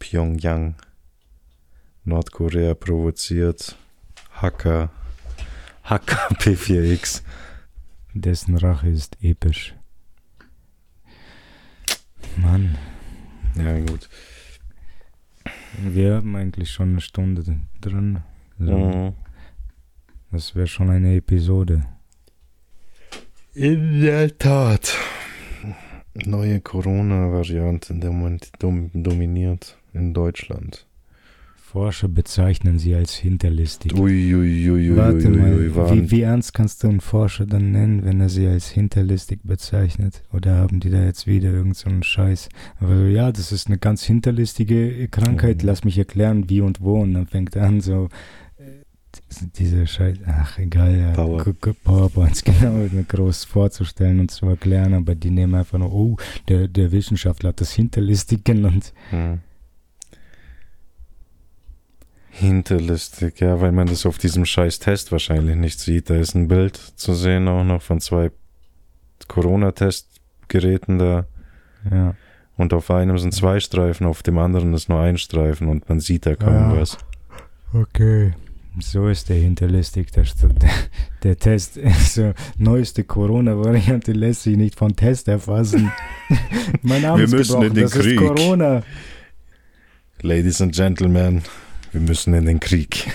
Pyongyang. Nordkorea provoziert. Hacker. Hacker P vier X. Dessen Rache ist episch. Mann. Ja, gut. Wir haben eigentlich schon eine Stunde drin. So. Mhm. Das wäre schon eine Episode. In der Tat. Neue Corona-Variante dom- dominiert in Deutschland. Forscher bezeichnen sie als hinterlistig. Uiuiuiui. Warte mal, wie, wie ernst kannst du einen Forscher dann nennen, wenn er sie als hinterlistig bezeichnet? Oder haben die da jetzt wieder irgend so einen Scheiß? Aber so, ja, das ist eine ganz hinterlistige Krankheit, lass mich erklären, wie und wo. Und dann fängt er an so, diese Scheiß, ach egal, ja. Power. PowerPoints, genau, groß vorzustellen und zu erklären. Aber die nehmen einfach nur, oh, der, der Wissenschaftler hat das hinterlistig genannt. Mhm. Hinterlistig, ja, weil man das auf diesem scheiß Test wahrscheinlich nicht sieht. Da ist ein Bild zu sehen auch noch von zwei Corona-Testgeräten da. Ja. Und auf einem sind zwei Streifen, auf dem anderen ist nur ein Streifen und man sieht da kaum ah. was. Okay. So ist der hinterlistig. Der, der, der Test, also neueste Corona-Variante lässt sich nicht vom Test erfassen. Mein Arm ist gebrochen, das ist Corona. Ladies and Gentlemen, wir müssen in den Krieg.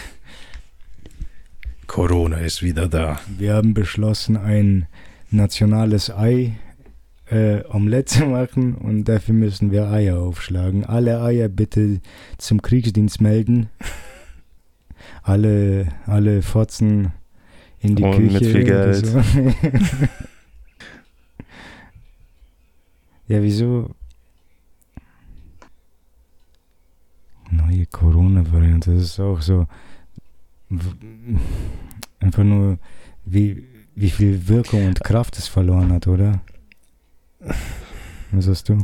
Corona ist wieder da. Wir haben beschlossen, ein nationales Ei äh, Omelette zu machen und dafür müssen wir Eier aufschlagen. Alle Eier bitte zum Kriegsdienst melden. Alle, alle Fotzen in die und Küche. Mit viel Geld. So. Ja, wieso? Neue Corona-Variante, das ist auch so. W- einfach nur, wie, wie viel Wirkung und Kraft es verloren hat, oder? Was hast du?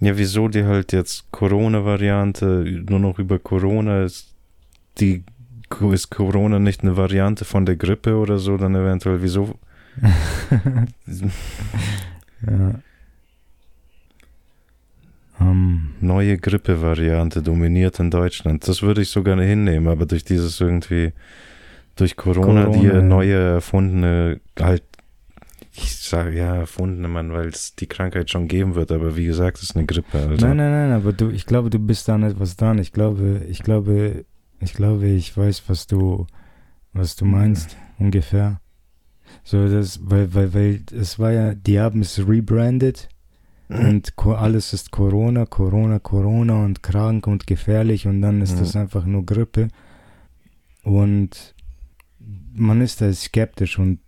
Ja, wieso die halt jetzt Corona-Variante, nur noch über Corona ist, die ist Corona nicht eine Variante von der Grippe oder so, dann eventuell, wieso? Ja. Um, neue Grippe-Variante dominiert in Deutschland. Das würde ich sogar hinnehmen, aber durch dieses irgendwie, durch Corona, Corona. Die neue erfundene, halt, ich sage ja erfundene, man, weil es die Krankheit schon geben wird, aber wie gesagt, es ist eine Grippe. Also. Nein, nein, nein, aber du, ich glaube, du bist da an etwas dran. Ich glaube, ich glaube, ich glaube, ich weiß, was du, was du meinst, mhm. ungefähr. So, das, weil, weil, weil, es war ja, die haben es rebranded. Und alles ist Corona, Corona, Corona und krank und gefährlich und dann ist ja. das einfach nur Grippe und man ist da skeptisch und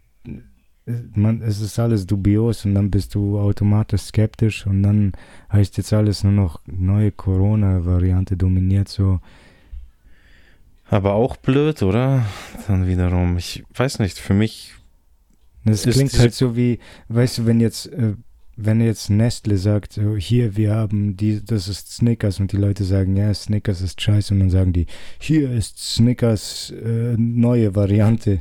man, es ist alles dubios und dann bist du automatisch skeptisch und dann heißt jetzt alles nur noch neue Corona-Variante dominiert so. Aber auch blöd, oder? Dann wiederum, ich weiß nicht, für mich... Das klingt halt so wie, weißt du, wenn jetzt... Äh, Wenn jetzt Nestle sagt, hier, wir haben, die, das ist Snickers und die Leute sagen, ja, Snickers ist scheiße und dann sagen die, hier ist Snickers äh, neue Variante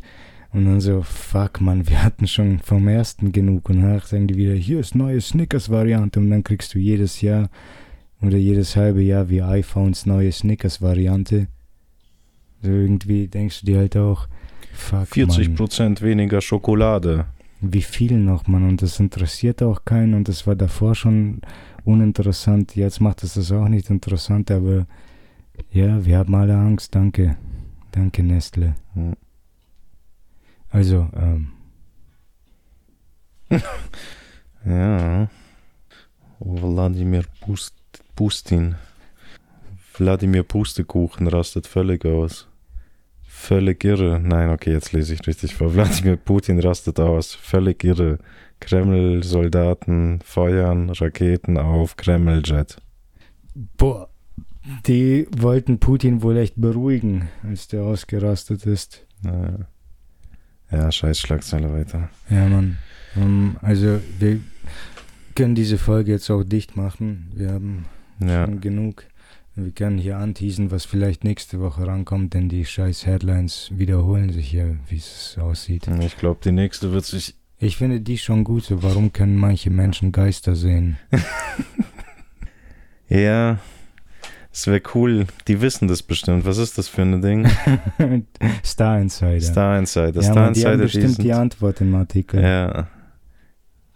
und dann so, fuck man, wir hatten schon vom ersten genug und danach sagen die wieder, hier ist neue Snickers Variante und dann kriegst du jedes Jahr oder jedes halbe Jahr wie iPhones neue Snickers Variante. So irgendwie denkst du dir halt auch, fuck vierzig Prozent weniger Schokolade. Wie viel noch, Mann, und das interessiert auch keinen und das war davor schon uninteressant, jetzt macht es das auch nicht interessant, aber ja, wir haben alle Angst, danke, danke Nestle. Also, ähm. ja, Wladimir Pust- Pustin, Wladimir Pustekuchen rastet völlig aus. Völlig irre. Nein, okay, jetzt lese ich richtig vor. Wladimir Putin rastet aus. Völlig irre. Kreml-Soldaten feuern Raketen auf Kreml-Jet. Boah, die wollten Putin wohl echt beruhigen, als der ausgerastet ist. Ja, ja scheiß Schlagzeile weiter. Ja, Mann. Um, also, wir können diese Folge jetzt auch dicht machen. Wir haben ja. schon genug... Wir können hier anteasen, was vielleicht nächste Woche rankommt, denn die scheiß Headlines wiederholen sich hier, wie es aussieht. Ich glaube, die nächste wird sich... Ich finde die schon gut, so warum können manche Menschen Geister sehen? Ja, es wäre cool. Die wissen das bestimmt. Was ist das für ein Ding? Star Insider. Star Insider. Ja, Star man, die Insider, haben bestimmt die, die Antwort im Artikel. Ja.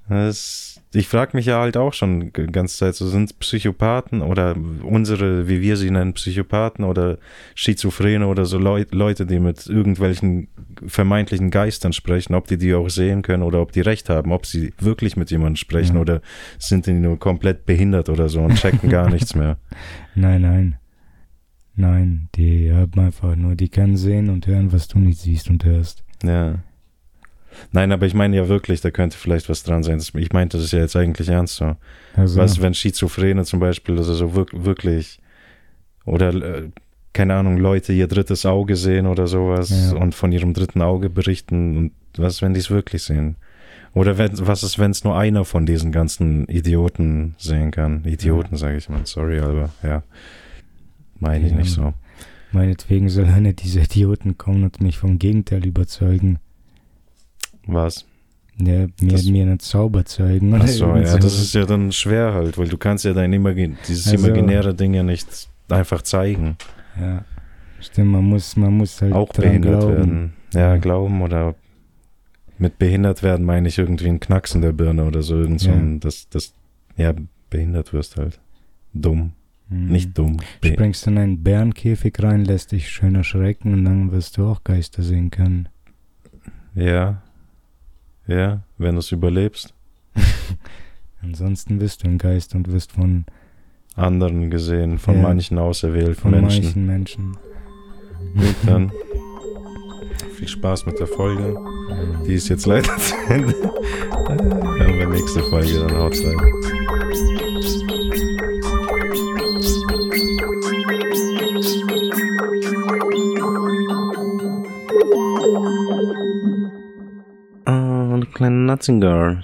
Das, ich frage mich ja halt auch schon die ganze Zeit, so sind Psychopathen oder unsere, wie wir sie nennen, Psychopathen oder Schizophrene oder so Leu- Leute, die mit irgendwelchen vermeintlichen Geistern sprechen, ob die die auch sehen können oder ob die recht haben, ob sie wirklich mit jemandem sprechen ja. oder sind die nur komplett behindert oder so und checken gar nichts mehr. Nein, nein. Nein, die haben einfach nur, die können sehen und hören, was du nicht siehst und hörst. Ja. Nein, aber ich meine ja wirklich, da könnte vielleicht was dran sein. Ich meinte das ja jetzt eigentlich ernst so. Also. Was, wenn Schizophrene zum Beispiel, also so wir- wirklich, oder äh, keine Ahnung, Leute ihr drittes Auge sehen oder sowas ja. und von ihrem dritten Auge berichten und was, wenn die es wirklich sehen? Oder wenn, was ist, wenn es nur einer von diesen ganzen Idioten sehen kann? Idioten, ja. sage ich mal, sorry, aber ja, meine ich ja. nicht so. Meinetwegen soll einer dieser Idioten kommen und mich vom Gegenteil überzeugen. Was? Ja, mir, das, mir einen Zauber zeigen. Achso, ja, das ist ja dann schwer halt, weil du kannst ja dein Imagin- dieses also, imaginäre Ding ja nicht einfach zeigen. Ja, stimmt, man muss, man muss halt auch behindert glauben. werden. Ja, ja, glauben oder mit behindert werden meine ich irgendwie ein Knacks in der Birne oder so. Irgend so ja. Ein, das, das, ja, behindert wirst halt. Dumm. Mhm. Nicht dumm. Be- Springst in einen Bärenkäfig rein, lässt dich schön erschrecken und dann wirst du auch Geister sehen können. Ja. Ja, wenn du es überlebst. Ansonsten bist du ein Geist und wirst von anderen gesehen, von ja, manchen auserwählten Menschen. Von manchen Menschen. Gut, dann viel Spaß mit der Folge. Die ist jetzt leider zu Ende. Dann wir nächste Folge, dann haut's rein. Kleine Nutzing Girl.